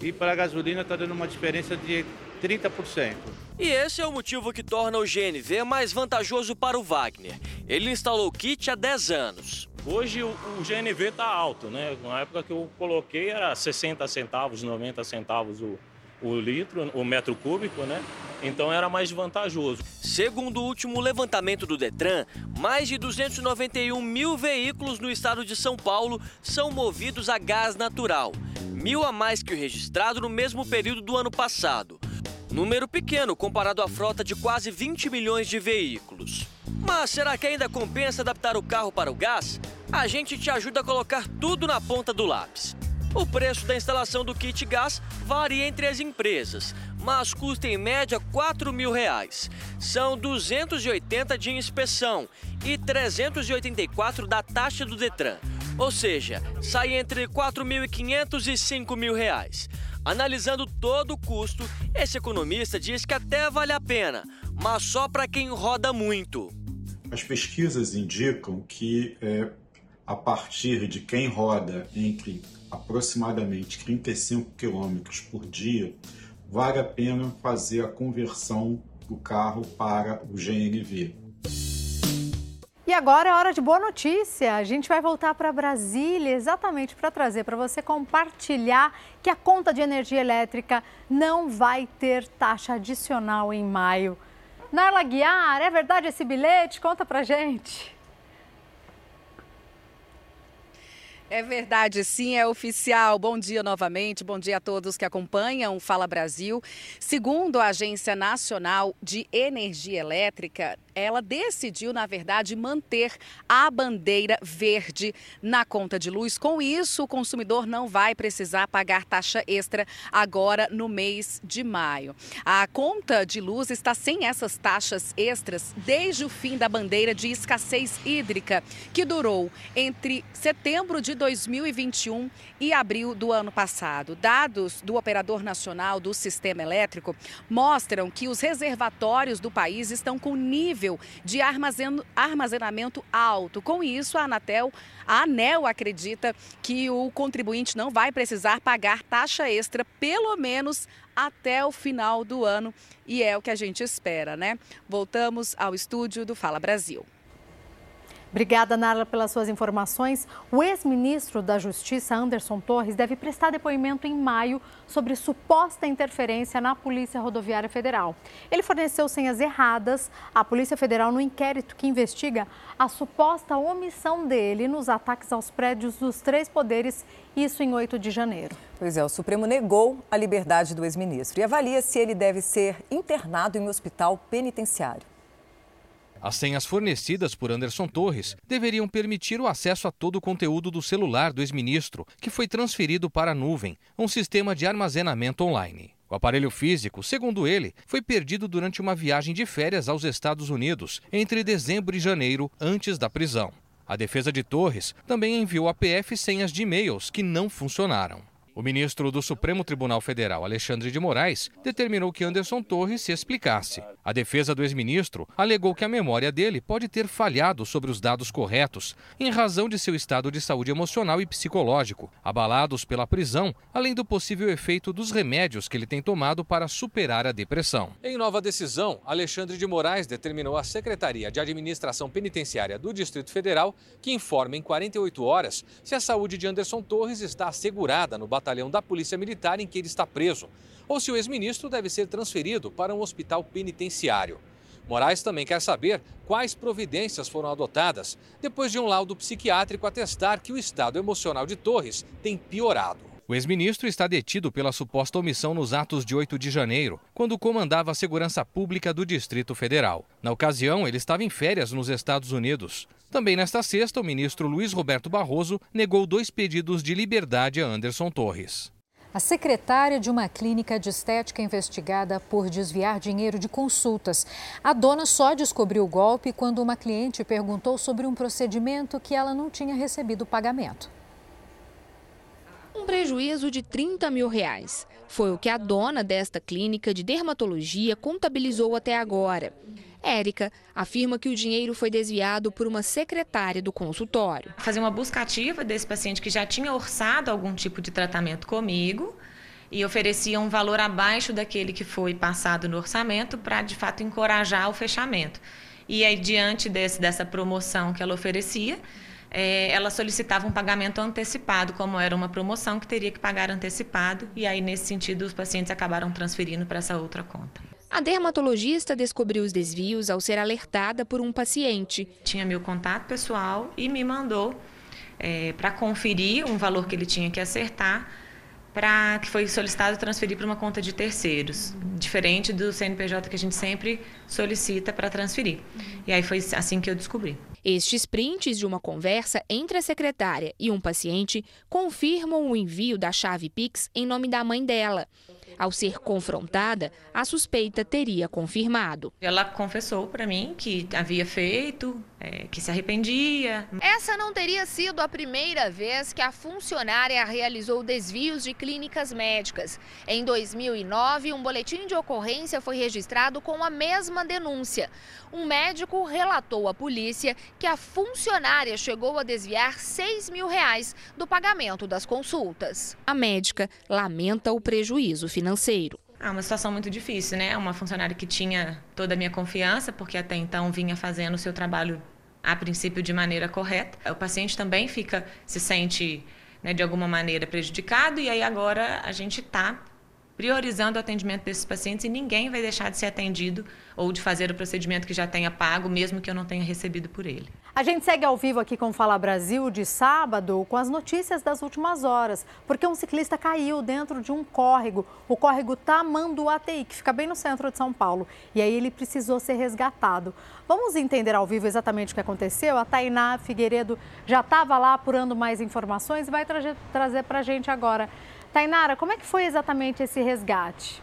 e para a gasolina está dando uma diferença de trinta por cento. E esse é o motivo que torna o G N V mais vantajoso para o Wagner. Ele instalou o kit há dez anos. Hoje o G N V está alto, né? Na época que eu coloquei era sessenta centavos, noventa centavos o, o litro, o metro cúbico, né? Então era mais vantajoso. Segundo o último levantamento do DETRAN, mais de duzentos e noventa e um mil veículos no estado de São Paulo são movidos a gás natural, mil a mais que o registrado no mesmo período do ano passado. Número pequeno comparado à frota de quase vinte milhões de veículos. Mas será que ainda compensa adaptar o carro para o gás? A gente te ajuda a colocar tudo na ponta do lápis. O preço da instalação do kit gás varia entre as empresas, mas custa em média quatro mil reais. São duzentos e oitenta de inspeção e trezentos e oitenta e quatro da taxa do DETRAN. Ou seja, sai entre quatro mil e quinhentos reais e cinco mil reais. Analisando todo o custo, esse economista diz que até vale a pena, mas só para quem roda muito. As pesquisas indicam que é, a partir de quem roda entre aproximadamente trinta e cinco quilômetros por dia, vale a pena fazer a conversão do carro para o G N V. E agora é hora de boa notícia. A gente vai voltar para Brasília exatamente para trazer para você compartilhar que a conta de energia elétrica não vai ter taxa adicional em maio. Naila Guiar, é verdade esse bilhete? Conta pra gente. É verdade, sim, é oficial. Bom dia novamente, bom dia a todos que acompanham o Fala Brasil. Segundo a Agência Nacional de Energia Elétrica, ela decidiu, na verdade, manter a bandeira verde na conta de luz. Com isso, o consumidor não vai precisar pagar taxa extra agora no mês de maio. A conta de luz está sem essas taxas extras desde o fim da bandeira de escassez hídrica, que durou entre setembro de dois mil e vinte e um e abril do ano passado. Dados do Operador Nacional do Sistema Elétrico mostram que os reservatórios do país estão com nível de armazenamento alto. Com isso, a Anatel, a ANEEL acredita que o contribuinte não vai precisar pagar taxa extra, pelo menos até o final do ano, e é o que a gente espera, né? Voltamos ao estúdio do Fala Brasil. Obrigada, Nara, pelas suas informações. O ex-ministro da Justiça, Anderson Torres, deve prestar depoimento em maio sobre suposta interferência na Polícia Rodoviária Federal. Ele forneceu senhas erradas à Polícia Federal no inquérito que investiga a suposta omissão dele nos ataques aos prédios dos três poderes, isso em oito de janeiro. Pois é, o Supremo negou a liberdade do ex-ministro e avalia se ele deve ser internado em um hospital penitenciário. As senhas fornecidas por Anderson Torres deveriam permitir o acesso a todo o conteúdo do celular do ex-ministro, que foi transferido para a nuvem, um sistema de armazenamento online. O aparelho físico, segundo ele, foi perdido durante uma viagem de férias aos Estados Unidos, entre dezembro e janeiro, antes da prisão. A defesa de Torres também enviou à P F senhas de e-mails que não funcionaram. O ministro do Supremo Tribunal Federal, Alexandre de Moraes, determinou que Anderson Torres se explicasse. A defesa do ex-ministro alegou que a memória dele pode ter falhado sobre os dados corretos, em razão de seu estado de saúde emocional e psicológico, abalados pela prisão, além do possível efeito dos remédios que ele tem tomado para superar a depressão. Em nova decisão, Alexandre de Moraes determinou à Secretaria de Administração Penitenciária do Distrito Federal que informe em quarenta e oito horas se a saúde de Anderson Torres está assegurada no batalhão da Polícia Militar em que ele está preso, ou se o ex-ministro deve ser transferido para um hospital penitenciário. Moraes também quer saber quais providências foram adotadas depois de um laudo psiquiátrico atestar que o estado emocional de Torres tem piorado. O ex-ministro está detido pela suposta omissão nos atos de oito de janeiro, quando comandava a segurança pública do Distrito Federal. Na ocasião, ele estava em férias nos Estados Unidos. Também nesta sexta, o ministro Luiz Roberto Barroso negou dois pedidos de liberdade a Anderson Torres. A secretária de uma clínica de estética investigada por desviar dinheiro de consultas. A dona só descobriu o golpe quando uma cliente perguntou sobre um procedimento que ela não tinha recebido pagamento. Um prejuízo de trinta mil reais. Foi o que a dona desta clínica de dermatologia contabilizou até agora. Érica afirma que o dinheiro foi desviado por uma secretária do consultório. Fazer uma busca ativa desse paciente que já tinha orçado algum tipo de tratamento comigo e oferecia um valor abaixo daquele que foi passado no orçamento para, de fato, encorajar o fechamento. E aí, diante desse, dessa promoção que ela oferecia, é, ela solicitava um pagamento antecipado, como era uma promoção que teria que pagar antecipado, e aí nesse sentido os pacientes acabaram transferindo para essa outra conta. A dermatologista descobriu os desvios ao ser alertada por um paciente. Tinha meu contato pessoal e me mandou é, para conferir um valor que ele tinha que acertar, para que foi solicitado transferir para uma conta de terceiros, uhum. diferente do C N P J que a gente sempre solicita para transferir. Uhum. E aí foi assim que eu descobri. Estes prints de uma conversa entre a secretária e um paciente confirmam o envio da chave Pix em nome da mãe dela. Ao ser confrontada, a suspeita teria confirmado. Ela confessou para mim que havia feito, é, que se arrependia. Essa não teria sido a primeira vez que a funcionária realizou desvios de clínicas médicas. Em dois mil e nove, um boletim de ocorrência foi registrado com a mesma denúncia. Um médico relatou à polícia que a funcionária chegou a desviar seis mil reais do pagamento das consultas. A médica lamenta o prejuízo financeiro. Ah, uma situação muito difícil, né? Uma funcionária que tinha toda a minha confiança, porque até então vinha fazendo o seu trabalho, a princípio, de maneira correta. O paciente também fica, se sente, né, de alguma maneira prejudicado, e aí agora a gente está priorizando o atendimento desses pacientes e ninguém vai deixar de ser atendido ou de fazer o procedimento que já tenha pago, mesmo que eu não tenha recebido por ele. A gente segue ao vivo aqui com o Fala Brasil de sábado com as notícias das últimas horas, porque um ciclista caiu dentro de um córrego, o córrego Tamanduateí, que fica bem no centro de São Paulo, e aí ele precisou ser resgatado. Vamos entender ao vivo exatamente o que aconteceu? A Tainara Figueiredo já estava lá apurando mais informações e vai tra- trazer para a gente agora. Tainara, como é que foi exatamente esse resgate?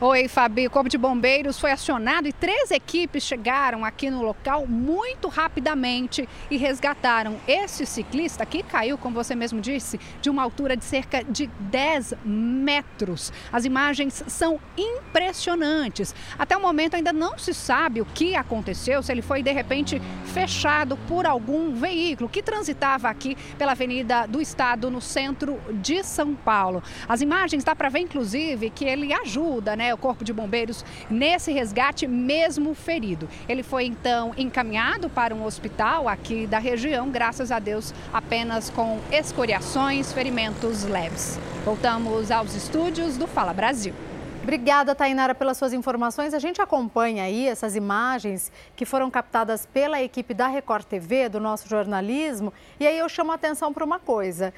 Oi, Fabi. O Corpo de Bombeiros foi acionado e três equipes chegaram aqui no local muito rapidamente e resgataram este ciclista que caiu, como você mesmo disse, de uma altura de cerca de dez metros. As imagens são impressionantes. Até o momento ainda não se sabe o que aconteceu, se ele foi de repente fechado por algum veículo que transitava aqui pela Avenida do Estado, no centro de São Paulo. As imagens dá para ver, inclusive, que ele ajuda, né? O Corpo de Bombeiros nesse resgate, mesmo ferido. Ele foi então encaminhado para um hospital aqui da região, graças a Deus, apenas com escoriações, ferimentos leves. Voltamos aos estúdios do Fala Brasil. Obrigada, Tainara, pelas suas informações. A gente acompanha aí essas imagens que foram captadas pela equipe da Record T V, do nosso jornalismo, e aí eu chamo a atenção para uma coisa.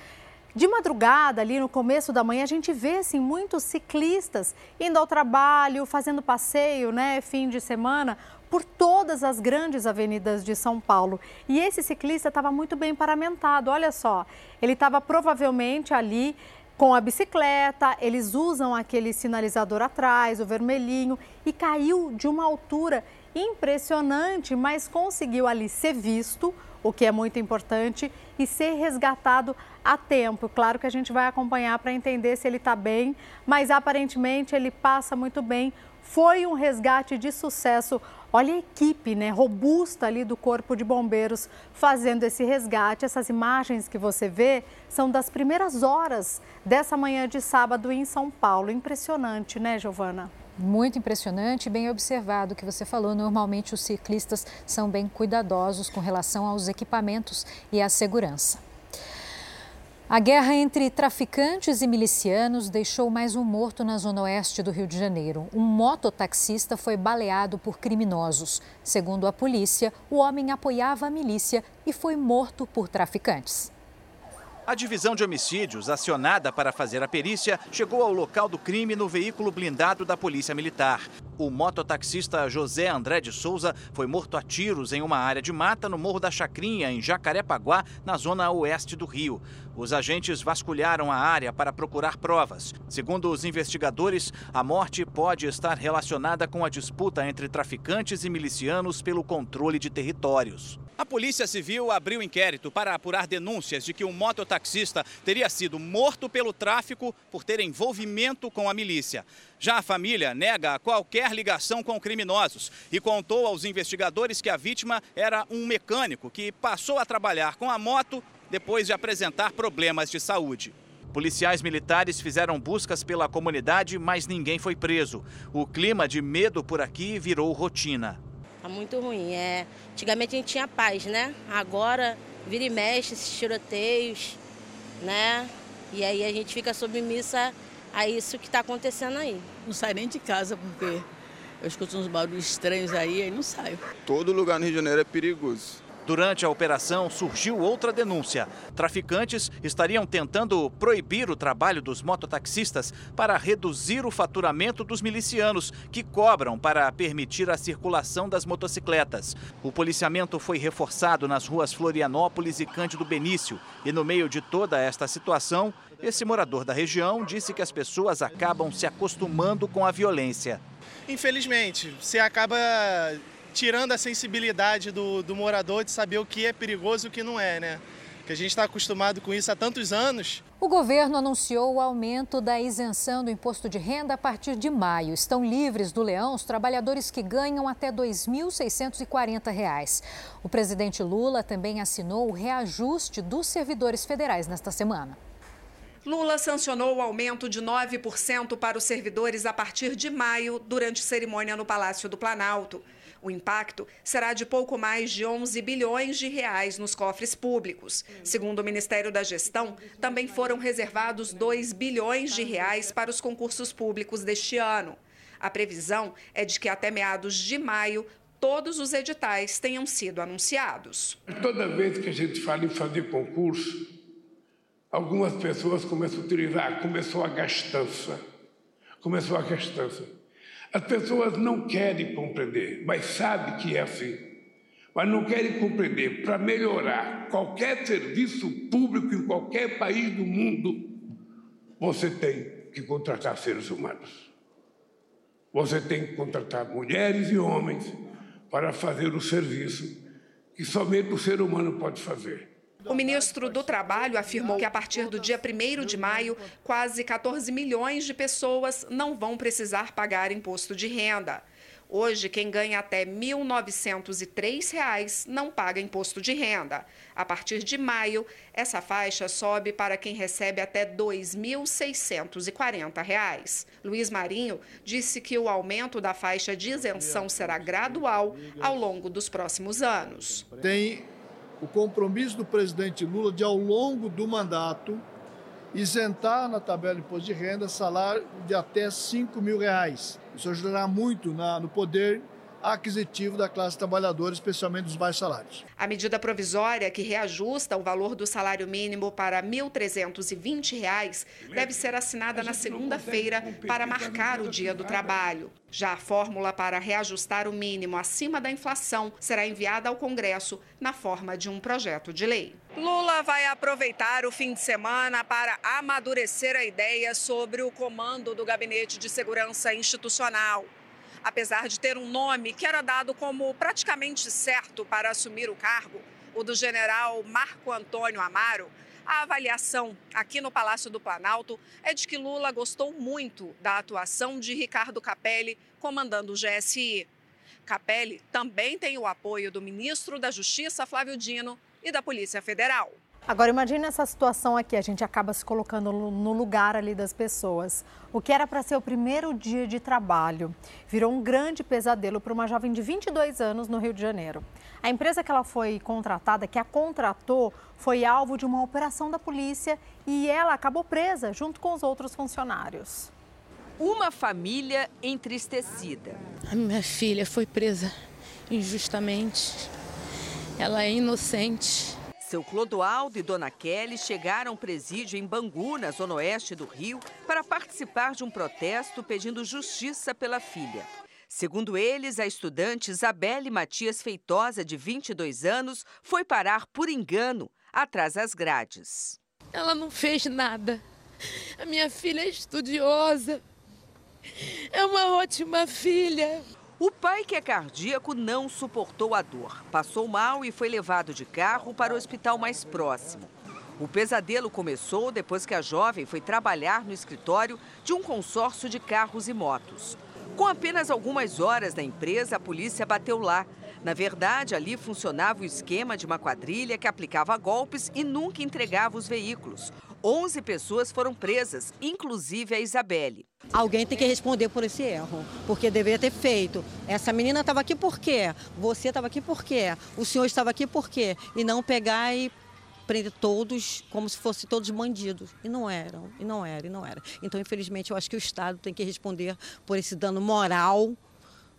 De madrugada, ali no começo da manhã, a gente vê assim, muitos ciclistas indo ao trabalho, fazendo passeio, né, fim de semana, por todas as grandes avenidas de São Paulo. E esse ciclista estava muito bem paramentado, olha só. Ele estava provavelmente ali com a bicicleta, eles usam aquele sinalizador atrás, o vermelhinho, e caiu de uma altura impressionante, mas conseguiu ali ser visto, o que é muito importante, e ser resgatado a tempo. Claro que a gente vai acompanhar para entender se ele está bem, mas aparentemente ele passa muito bem. Foi um resgate de sucesso. Olha a equipe, né, robusta ali do Corpo de Bombeiros fazendo esse resgate. Essas imagens que você vê são das primeiras horas dessa manhã de sábado em São Paulo. Impressionante, né, Giovana? Muito impressionante e bem observado o que você falou. Normalmente os ciclistas são bem cuidadosos com relação aos equipamentos e à segurança. A guerra entre traficantes e milicianos deixou mais um morto na zona oeste do Rio de Janeiro. Um mototaxista foi baleado por criminosos. Segundo a polícia, o homem apoiava a milícia e foi morto por traficantes. A divisão de homicídios, acionada para fazer a perícia, chegou ao local do crime no veículo blindado da Polícia Militar. O mototaxista José André de Souza foi morto a tiros em uma área de mata no Morro da Chacrinha, em Jacarepaguá, na zona oeste do Rio. Os agentes vasculharam a área para procurar provas. Segundo os investigadores, a morte pode estar relacionada com a disputa entre traficantes e milicianos pelo controle de territórios. A Polícia Civil abriu inquérito para apurar denúncias de que um mototaxista teria sido morto pelo tráfico por ter envolvimento com a milícia. Já a família nega qualquer ligação com criminosos e contou aos investigadores que a vítima era um mecânico que passou a trabalhar com a moto depois de apresentar problemas de saúde. Policiais militares fizeram buscas pela comunidade, mas ninguém foi preso. O clima de medo por aqui virou rotina. Tá muito ruim. É, antigamente a gente tinha paz, né? Agora vira e mexe esses tiroteios, né? E aí a gente fica submissa a isso que está acontecendo aí. Não sai nem de casa porque eu escuto uns barulhos estranhos aí, aí não saio. Todo lugar no Rio de Janeiro é perigoso. Durante a operação, surgiu outra denúncia. Traficantes estariam tentando proibir o trabalho dos mototaxistas para reduzir o faturamento dos milicianos, que cobram para permitir a circulação das motocicletas. O policiamento foi reforçado nas ruas Florianópolis e Cândido Benício. E no meio de toda esta situação, esse morador da região disse que as pessoas acabam se acostumando com a violência. Infelizmente, se acaba tirando a sensibilidade do, do morador de saber o que é perigoso e o que não é, né? Que a gente está acostumado com isso há tantos anos. O governo anunciou o aumento da isenção do imposto de renda a partir de maio. Estão livres do leão os trabalhadores que ganham até dois mil seiscentos e quarenta reais. O presidente Lula também assinou o reajuste dos servidores federais nesta semana. Lula sancionou o aumento de nove por cento para os servidores a partir de maio, durante cerimônia no Palácio do Planalto. O impacto será de pouco mais de onze bilhões de reais nos cofres públicos. Segundo o Ministério da Gestão, também foram reservados dois bilhões de reais para os concursos públicos deste ano. A previsão é de que até meados de maio todos os editais tenham sido anunciados. Toda vez que a gente fala em fazer concurso, algumas pessoas começam a utilizar, começou a gastança, começou a gastança. As pessoas não querem compreender, mas sabem que é assim. Mas não querem compreender. Para melhorar qualquer serviço público em qualquer país do mundo, você tem que contratar seres humanos. Você tem que contratar mulheres e homens para fazer o serviço que somente o ser humano pode fazer. O ministro do Trabalho afirmou que a partir do dia primeiro de maio, quase quatorze milhões de pessoas não vão precisar pagar imposto de renda. Hoje, quem ganha até mil novecentos e três reais não paga imposto de renda. A partir de maio, essa faixa sobe para quem recebe até dois mil seiscentos e quarenta reais. Luiz Marinho disse que o aumento da faixa de isenção será gradual ao longo dos próximos anos. Tem o compromisso do presidente Lula de, ao longo do mandato, isentar na tabela de imposto de renda salário de até cinco mil reais. Isso ajudará muito na, no poder aquisitivo da classe trabalhadora, especialmente dos mais salários. A medida provisória que reajusta o valor do salário mínimo para mil trezentos e vinte reais deve ser assinada na segunda-feira para marcar o Dia do Trabalho. Já a fórmula para reajustar o mínimo acima da inflação será enviada ao Congresso na forma de um projeto de lei. Lula vai aproveitar o fim de semana para amadurecer a ideia sobre o comando do Gabinete de Segurança Institucional. Apesar de ter um nome que era dado como praticamente certo para assumir o cargo, o do general Marco Antônio Amaro, a avaliação aqui no Palácio do Planalto é de que Lula gostou muito da atuação de Ricardo Capelli comandando o G S I. Capelli também tem o apoio do ministro da Justiça, Flávio Dino, e da Polícia Federal. Agora, imagina essa situação aqui, a gente acaba se colocando no lugar ali das pessoas. O que era para ser o primeiro dia de trabalho virou um grande pesadelo para uma jovem de vinte e dois anos no Rio de Janeiro. A empresa que ela foi contratada, que a contratou, foi alvo de uma operação da polícia e ela acabou presa junto com os outros funcionários. Uma família entristecida. A minha filha foi presa injustamente. Ela é inocente. Seu Clodoaldo e Dona Kelly chegaram ao presídio em Bangu, na zona oeste do Rio, para participar de um protesto pedindo justiça pela filha. Segundo eles, a estudante Isabelle Matias Feitosa, de vinte e dois anos, foi parar por engano atrás das grades. Ela não fez nada. A minha filha é estudiosa. É uma ótima filha. O pai, que é cardíaco, não suportou a dor. Passou mal e foi levado de carro para o hospital mais próximo. O pesadelo começou depois que a jovem foi trabalhar no escritório de um consórcio de carros e motos. Com apenas algumas horas na empresa, a polícia bateu lá. Na verdade, ali funcionava o esquema de uma quadrilha que aplicava golpes e nunca entregava os veículos. onze pessoas foram presas, inclusive a Isabelle. Alguém tem que responder por esse erro, porque deveria ter feito. Essa menina estava aqui por quê? Você estava aqui por quê? O senhor estava aqui por quê? E não pegar e prender todos como se fossem todos bandidos. E não eram, e não era, e não era. Então, infelizmente, eu acho que o Estado tem que responder por esse dano moral,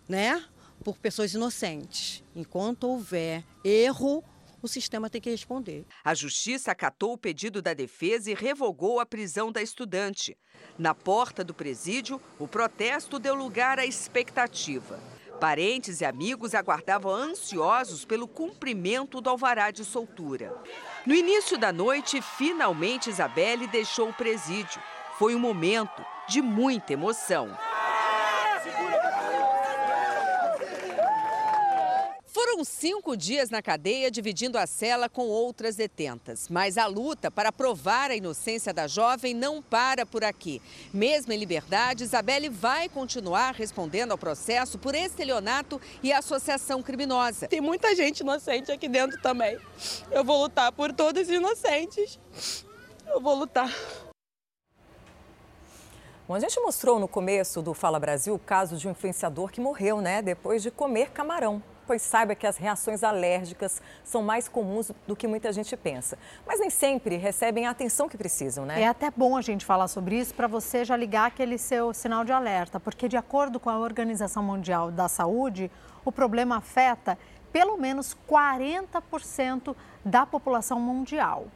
né? Por pessoas inocentes. Enquanto houver erro, o sistema tem que responder. A justiça acatou o pedido da defesa e revogou a prisão da estudante. Na porta do presídio, o protesto deu lugar à expectativa. Parentes e amigos aguardavam ansiosos pelo cumprimento do alvará de soltura. No início da noite, finalmente Isabelle deixou o presídio. Foi um momento de muita emoção. Foram cinco dias na cadeia, dividindo a cela com outras detentas. Mas a luta para provar a inocência da jovem não para por aqui. Mesmo em liberdade, Isabelle vai continuar respondendo ao processo por estelionato e associação criminosa. Tem muita gente inocente aqui dentro também. Eu vou lutar por todos os inocentes. Eu vou lutar. Bom, a gente mostrou no começo do Fala Brasil o caso de um influenciador que morreu, né, depois de comer camarão. Pois saiba que as reações alérgicas são mais comuns do que muita gente pensa. Mas nem sempre recebem a atenção que precisam, né? É até bom a gente falar sobre isso para você já ligar aquele seu sinal de alerta, porque de acordo com a Organização Mundial da Saúde, o problema afeta pelo menos quarenta por cento da população mundial.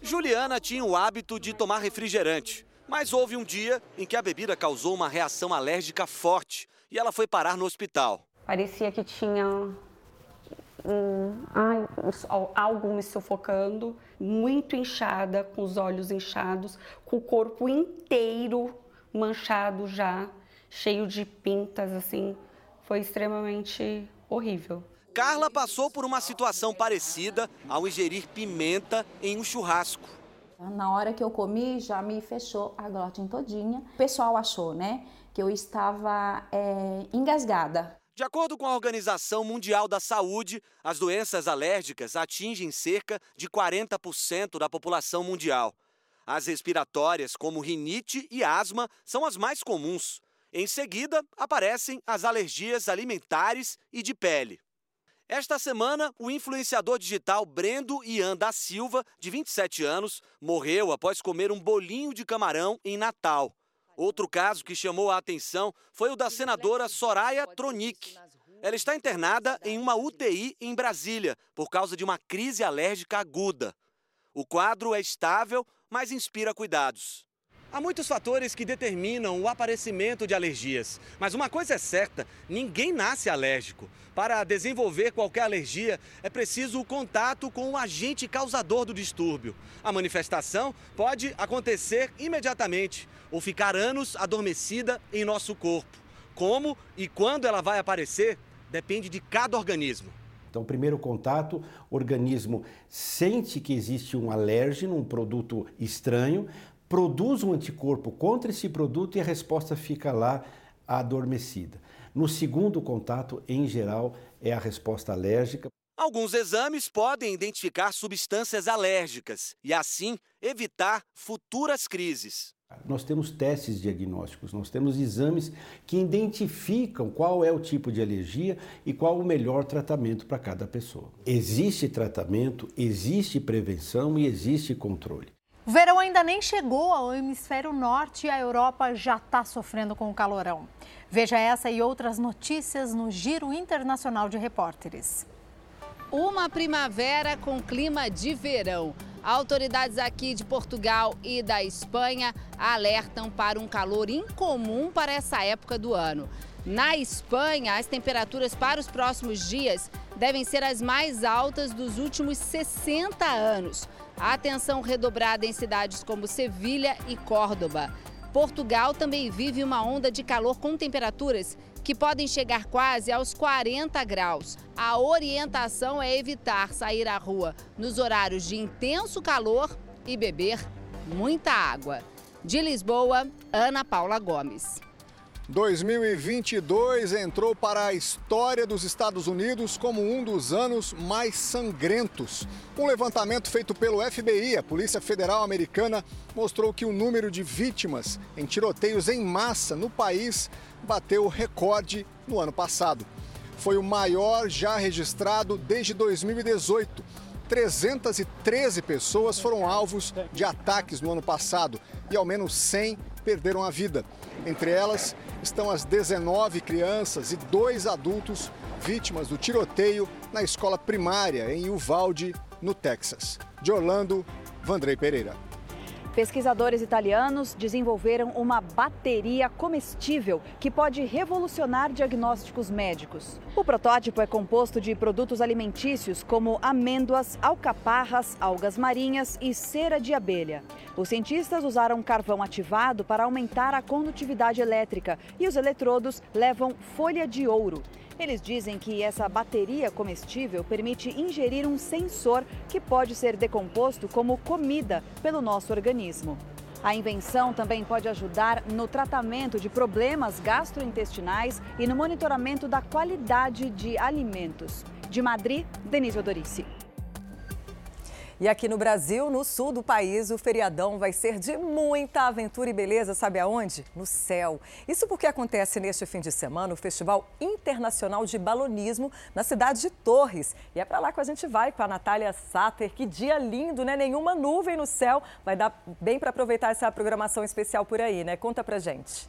Juliana tinha o hábito de tomar refrigerante, mas houve um dia em que a bebida causou uma reação alérgica forte e ela foi parar no hospital. Parecia que tinha hum, ai, algo me sufocando, muito inchada, com os olhos inchados, com o corpo inteiro manchado já, cheio de pintas, assim, foi extremamente horrível. Carla passou por uma situação parecida ao ingerir pimenta em um churrasco. Na hora que eu comi, já me fechou a glote todinha. O pessoal achou, né, que eu estava é, engasgada. De acordo com a Organização Mundial da Saúde, as doenças alérgicas atingem cerca de quarenta por cento da população mundial. As respiratórias, como rinite e asma, são as mais comuns. Em seguida, aparecem as alergias alimentares e de pele. Esta semana, o influenciador digital Brendo Ian da Silva, de vinte e sete anos, morreu após comer um bolinho de camarão em Natal. Outro caso que chamou a atenção foi o da senadora Soraya Tronic. Ela está internada em uma U T I em Brasília, por causa de uma crise alérgica aguda. O quadro é estável, mas inspira cuidados. Há muitos fatores que determinam o aparecimento de alergias. Mas uma coisa é certa, ninguém nasce alérgico. Para desenvolver qualquer alergia, é preciso o contato com o agente causador do distúrbio. A manifestação pode acontecer imediatamente ou ficar anos adormecida em nosso corpo. Como e quando ela vai aparecer, depende de cada organismo. Então, primeiro contato, o organismo sente que existe um alérgeno, um produto estranho, produz um anticorpo contra esse produto e a resposta fica lá adormecida. No segundo contato, em geral, é a resposta alérgica. Alguns exames podem identificar substâncias alérgicas e, assim, evitar futuras crises. Nós temos testes diagnósticos, nós temos exames que identificam qual é o tipo de alergia e qual o melhor tratamento para cada pessoa. Existe tratamento, existe prevenção e existe controle. O verão ainda nem chegou ao hemisfério norte e a Europa já está sofrendo com o calorão. Veja essa e outras notícias no Giro Internacional de Repórteres. Uma primavera com clima de verão. Autoridades aqui de Portugal e da Espanha alertam para um calor incomum para essa época do ano. Na Espanha, as temperaturas para os próximos dias devem ser as mais altas dos últimos sessenta anos. A atenção redobrada em cidades como Sevilha e Córdoba. Portugal também vive uma onda de calor com temperaturas que podem chegar quase aos quarenta graus. A orientação é evitar sair à rua nos horários de intenso calor e beber muita água. De Lisboa, Ana Paula Gomes. dois mil e vinte e dois entrou para a história dos Estados Unidos como um dos anos mais sangrentos. Um levantamento feito pelo F B I, a Polícia Federal Americana, mostrou que o número de vítimas em tiroteios em massa no país bateu o recorde no ano passado. Foi o maior já registrado desde dois mil e dezoito. trezentas e treze pessoas foram alvos de ataques no ano passado e ao menos cem perderam a vida. Entre elas estão as dezenove crianças e dois adultos vítimas do tiroteio na escola primária em Uvalde, no Texas. De Orlando, Vandrei Pereira. Pesquisadores italianos desenvolveram uma bateria comestível que pode revolucionar diagnósticos médicos. O protótipo é composto de produtos alimentícios como amêndoas, alcaparras, algas marinhas e cera de abelha. Os cientistas usaram carvão ativado para aumentar a condutividade elétrica e os eletrodos levam folha de ouro. Eles dizem que essa bateria comestível permite ingerir um sensor que pode ser decomposto como comida pelo nosso organismo. A invenção também pode ajudar no tratamento de problemas gastrointestinais e no monitoramento da qualidade de alimentos. De Madrid, Denise Odorici. E aqui no Brasil, no sul do país, o feriadão vai ser de muita aventura e beleza, sabe aonde? No céu. Isso porque acontece neste fim de semana o Festival Internacional de Balonismo na cidade de Torres. E é para lá que a gente vai com a Natália Sater. Que dia lindo, né? Nenhuma nuvem no céu. Vai dar bem para aproveitar essa programação especial por aí, né? Conta pra gente.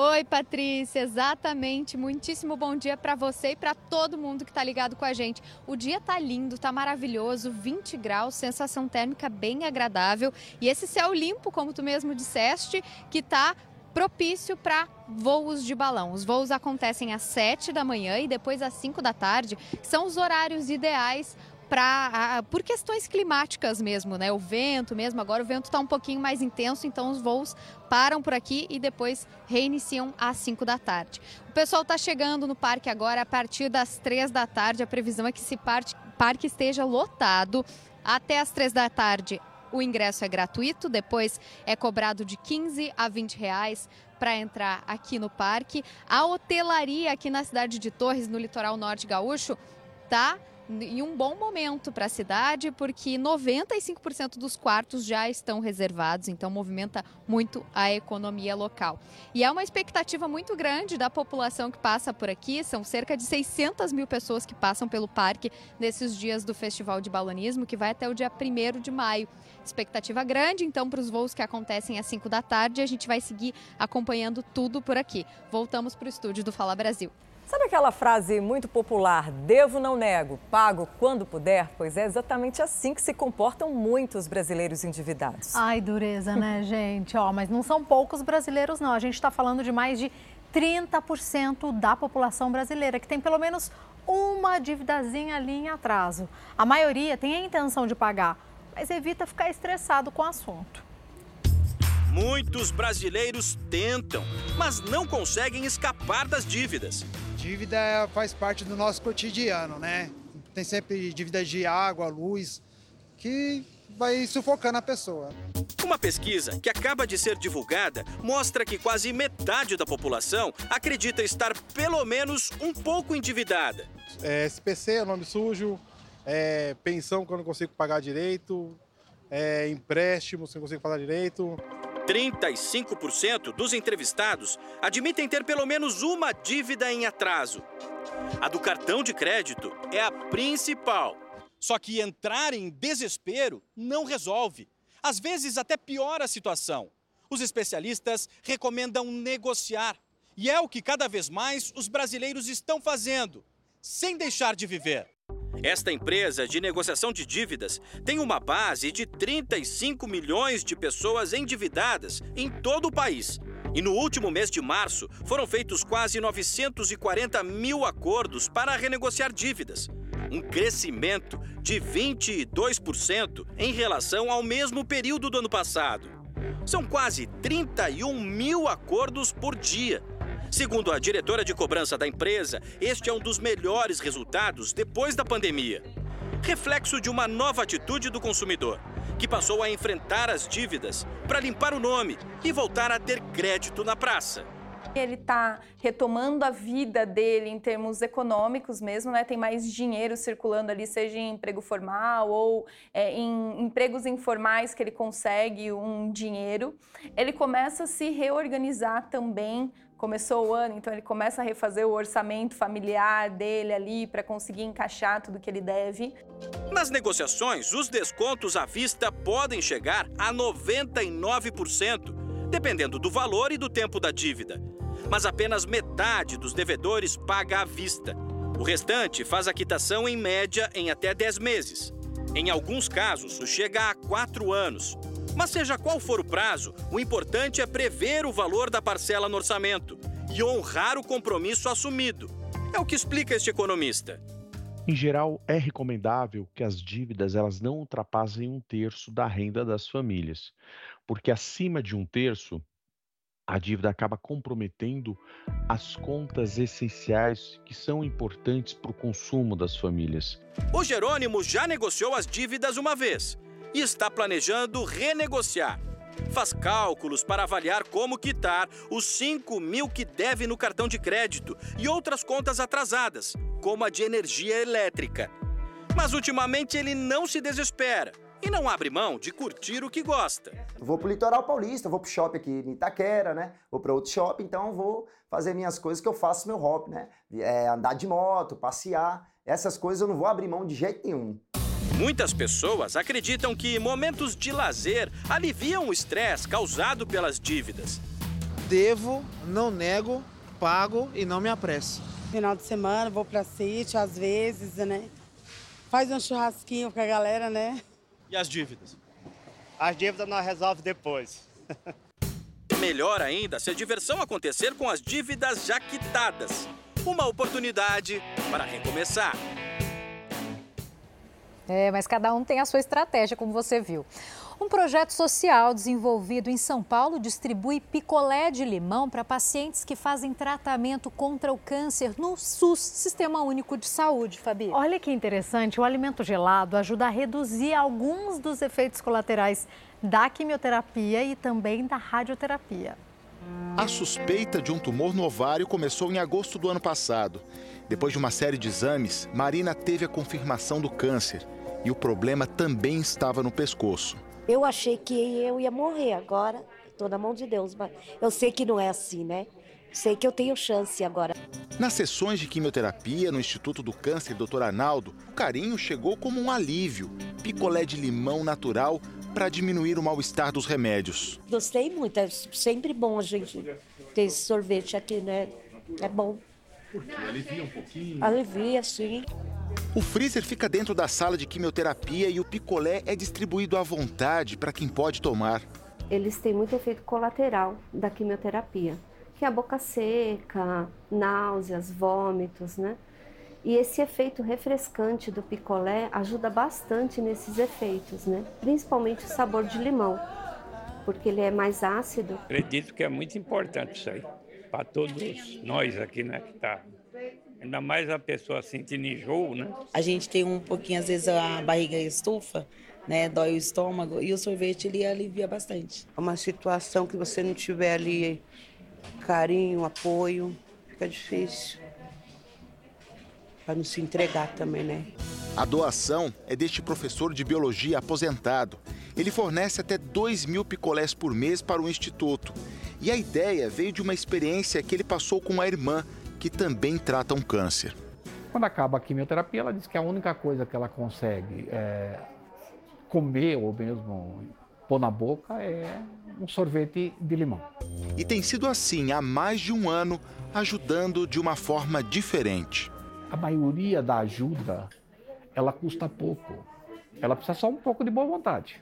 Oi, Patrícia, exatamente. Muitíssimo bom dia para você e para todo mundo que está ligado com a gente. O dia tá lindo, tá maravilhoso, vinte graus, sensação térmica bem agradável e esse céu limpo, como tu mesmo disseste, que tá propício para voos de balão. Os voos acontecem às sete da manhã e depois às cinco da tarde, que são os horários ideais Pra, por questões climáticas mesmo, né? O vento mesmo, agora o vento está um pouquinho mais intenso, então os voos param por aqui e depois reiniciam às cinco da tarde. O pessoal está chegando no parque agora a partir das três da tarde, a previsão é que esse parque esteja lotado até as três da tarde. O ingresso é gratuito, depois é cobrado de quinze a vinte reais para entrar aqui no parque. A hotelaria aqui na cidade de Torres, no litoral norte gaúcho, está em um bom momento para a cidade, porque noventa e cinco por cento dos quartos já estão reservados, então movimenta muito a economia local. E é uma expectativa muito grande da população que passa por aqui, são cerca de seiscentas mil pessoas que passam pelo parque nesses dias do Festival de Balonismo, que vai até o dia primeiro de maio. Expectativa grande, então, para os voos que acontecem às cinco da tarde, a gente vai seguir acompanhando tudo por aqui. Voltamos para o estúdio do Fala Brasil. Sabe aquela frase muito popular, devo não nego, pago quando puder? Pois é exatamente assim que se comportam muitos brasileiros endividados. Ai, dureza, né, gente? Ó, mas não são poucos brasileiros, não. A gente está falando de mais de trinta por cento da população brasileira, que tem pelo menos uma dívidazinha ali em atraso. A maioria tem a intenção de pagar, mas evita ficar estressado com o assunto. Muitos brasileiros tentam, mas não conseguem escapar das dívidas. Dívida faz parte do nosso cotidiano, né? Tem sempre dívida de água, luz, que vai sufocando a pessoa. Uma pesquisa que acaba de ser divulgada mostra que quase metade da população acredita estar pelo menos um pouco endividada. É, S P C é nome sujo, é, pensão que eu não consigo pagar direito, é, empréstimos que eu não consigo pagar direito. trinta e cinco por cento dos entrevistados admitem ter pelo menos uma dívida em atraso. A do cartão de crédito é a principal. Só que entrar em desespero não resolve. Às vezes até piora a situação. Os especialistas recomendam negociar. E é o que cada vez mais os brasileiros estão fazendo, sem deixar de viver. Esta empresa de negociação de dívidas tem uma base de trinta e cinco milhões de pessoas endividadas em todo o país. E no último mês de março, foram feitos quase novecentos e quarenta mil acordos para renegociar dívidas. Um crescimento de vinte e dois por cento em relação ao mesmo período do ano passado. São quase trinta e um mil acordos por dia. Segundo a diretora de cobrança da empresa, este é um dos melhores resultados depois da pandemia. Reflexo de uma nova atitude do consumidor, que passou a enfrentar as dívidas para limpar o nome e voltar a ter crédito na praça. Ele está retomando a vida dele em termos econômicos mesmo, né? Tem mais dinheiro circulando ali, seja em emprego formal ou é, em empregos informais que ele consegue um dinheiro. Ele começa a se reorganizar também. Começou o ano, então ele começa a refazer o orçamento familiar dele ali para conseguir encaixar tudo que ele deve. Nas negociações, os descontos à vista podem chegar a noventa e nove por cento, dependendo do valor e do tempo da dívida. Mas apenas metade dos devedores paga à vista. O restante faz a quitação em média em até dez meses. Em alguns casos, chega a quatro anos. Mas seja qual for o prazo, o importante é prever o valor da parcela no orçamento e honrar o compromisso assumido. É o que explica este economista. Em geral, é recomendável que as dívidas elas não ultrapassem um terço da renda das famílias, porque acima de um terço, a dívida acaba comprometendo as contas essenciais que são importantes para o consumo das famílias. O Jerônimo já negociou as dívidas uma vez e está planejando renegociar. Faz cálculos para avaliar como quitar os cinco mil que deve no cartão de crédito e outras contas atrasadas, como a de energia elétrica. Mas ultimamente ele não se desespera e não abre mão de curtir o que gosta. Vou pro litoral paulista, vou pro shopping aqui em Itaquera, né? Vou para outro shopping, então vou fazer minhas coisas que eu faço meu hobby, né? É andar de moto, passear, essas coisas eu não vou abrir mão de jeito nenhum. Muitas pessoas acreditam que momentos de lazer aliviam o estresse causado pelas dívidas. Devo, não nego, pago e não me apresso. Final de semana vou pra sítio, às vezes, né? Faz um churrasquinho com a galera, né? E as dívidas? As dívidas nós resolvemos depois. Melhor ainda se a diversão acontecer com as dívidas já quitadas. Uma oportunidade para recomeçar. É, mas cada um tem a sua estratégia, como você viu. Um projeto social desenvolvido em São Paulo distribui picolé de limão para pacientes que fazem tratamento contra o câncer no SUS, Sistema Único de Saúde, Fabi. Olha que interessante, o alimento gelado ajuda a reduzir alguns dos efeitos colaterais da quimioterapia e também da radioterapia. A suspeita de um tumor no ovário começou em agosto do ano passado. Depois de uma série de exames, Marina teve a confirmação do câncer. E o problema também estava no pescoço. Eu achei que eu ia morrer agora, estou na mão de Deus, mas eu sei que não é assim, né? Sei que eu tenho chance agora. Nas sessões de quimioterapia no Instituto do Câncer doutor Arnaldo, o carinho chegou como um alívio. Picolé de limão natural para diminuir o mal-estar dos remédios. Gostei muito, é sempre bom a gente ter esse sorvete aqui, né? É bom. Porque alivia um pouquinho? Alivia, sim. O freezer fica dentro da sala de quimioterapia e o picolé é distribuído à vontade para quem pode tomar. Eles têm muito efeito colateral da quimioterapia, que é a boca seca, náuseas, vômitos, né? E esse efeito refrescante do picolé ajuda bastante nesses efeitos, né? Principalmente o sabor de limão, porque ele é mais ácido. Acredito que é muito importante isso aí, para todos nós aqui, né, que tá. Ainda mais a pessoa sentindo enjoo, né? A gente tem um pouquinho, às vezes, a barriga estufa, né? Dói o estômago e o sorvete, ele alivia bastante. É uma situação que você não tiver ali carinho, apoio, fica difícil. Para não se entregar também, né? A doação é deste professor de biologia aposentado. Ele fornece até dois mil picolés por mês para o Instituto. E a ideia veio de uma experiência que ele passou com a irmã, que também tratam câncer. Quando acaba a quimioterapia, ela diz que a única coisa que ela consegue é, comer ou mesmo pôr na boca é um sorvete de limão. E tem sido assim há mais de um ano, ajudando de uma forma diferente. A maioria da ajuda, ela custa pouco. Ela precisa só um pouco de boa vontade.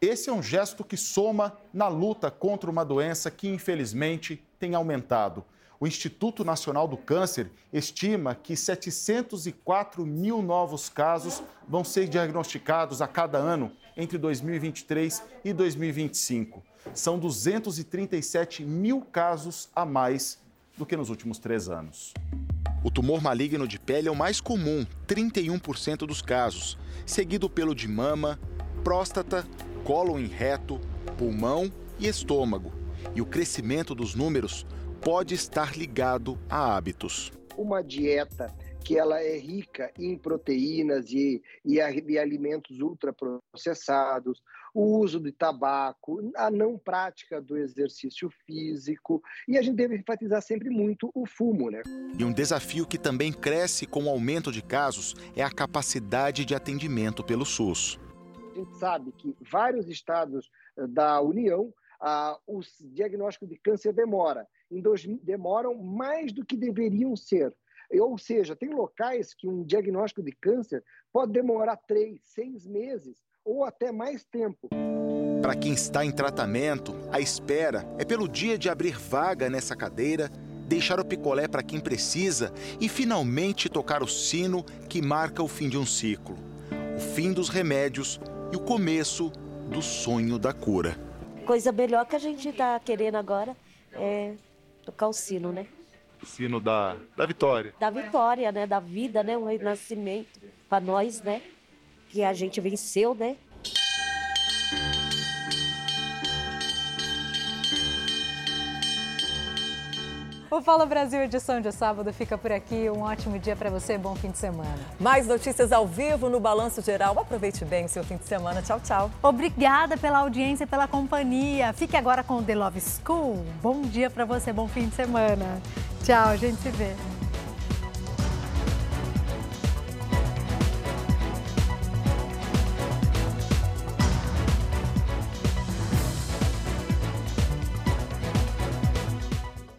Esse é um gesto que soma na luta contra uma doença que, infelizmente, tem aumentado. O Instituto Nacional do Câncer estima que setecentos e quatro mil novos casos vão ser diagnosticados a cada ano entre dois mil e vinte e três e dois mil e vinte e cinco. São duzentos e trinta e sete mil casos a mais do que nos últimos três anos. O tumor maligno de pele é o mais comum, trinta e um por cento dos casos, seguido pelo de mama, próstata, cólon em reto, pulmão e estômago. E o crescimento dos números pode estar ligado a hábitos. Uma dieta que ela é rica em proteínas e, e, e alimentos ultraprocessados, o uso de tabaco, a não prática do exercício físico, e a gente deve enfatizar sempre muito o fumo, né? E um desafio que também cresce com o aumento de casos é a capacidade de atendimento pelo SUS. A gente sabe que vários estados da União, ah, o diagnóstico de câncer demora, em dois, demoram mais do que deveriam ser. Ou seja, tem locais que um diagnóstico de câncer pode demorar três, seis meses ou até mais tempo. Para quem está em tratamento, a espera é pelo dia de abrir vaga nessa cadeira, deixar o picolé para quem precisa e finalmente tocar o sino que marca o fim de um ciclo, o fim dos remédios e o começo do sonho da cura. Coisa melhor que a gente está querendo agora é tocar o sino, né? Sino da, da vitória. Da vitória, né? Da vida, né? Um renascimento para nós, né? Que a gente venceu, né? O Fala Brasil, edição de sábado, fica por aqui. Um ótimo dia para você, bom fim de semana. Mais notícias ao vivo no Balanço Geral. Aproveite bem o seu fim de semana. Tchau, tchau. Obrigada pela audiência e pela companhia. Fique agora com o The Love School. Bom dia para você, bom fim de semana. Tchau, a gente se vê.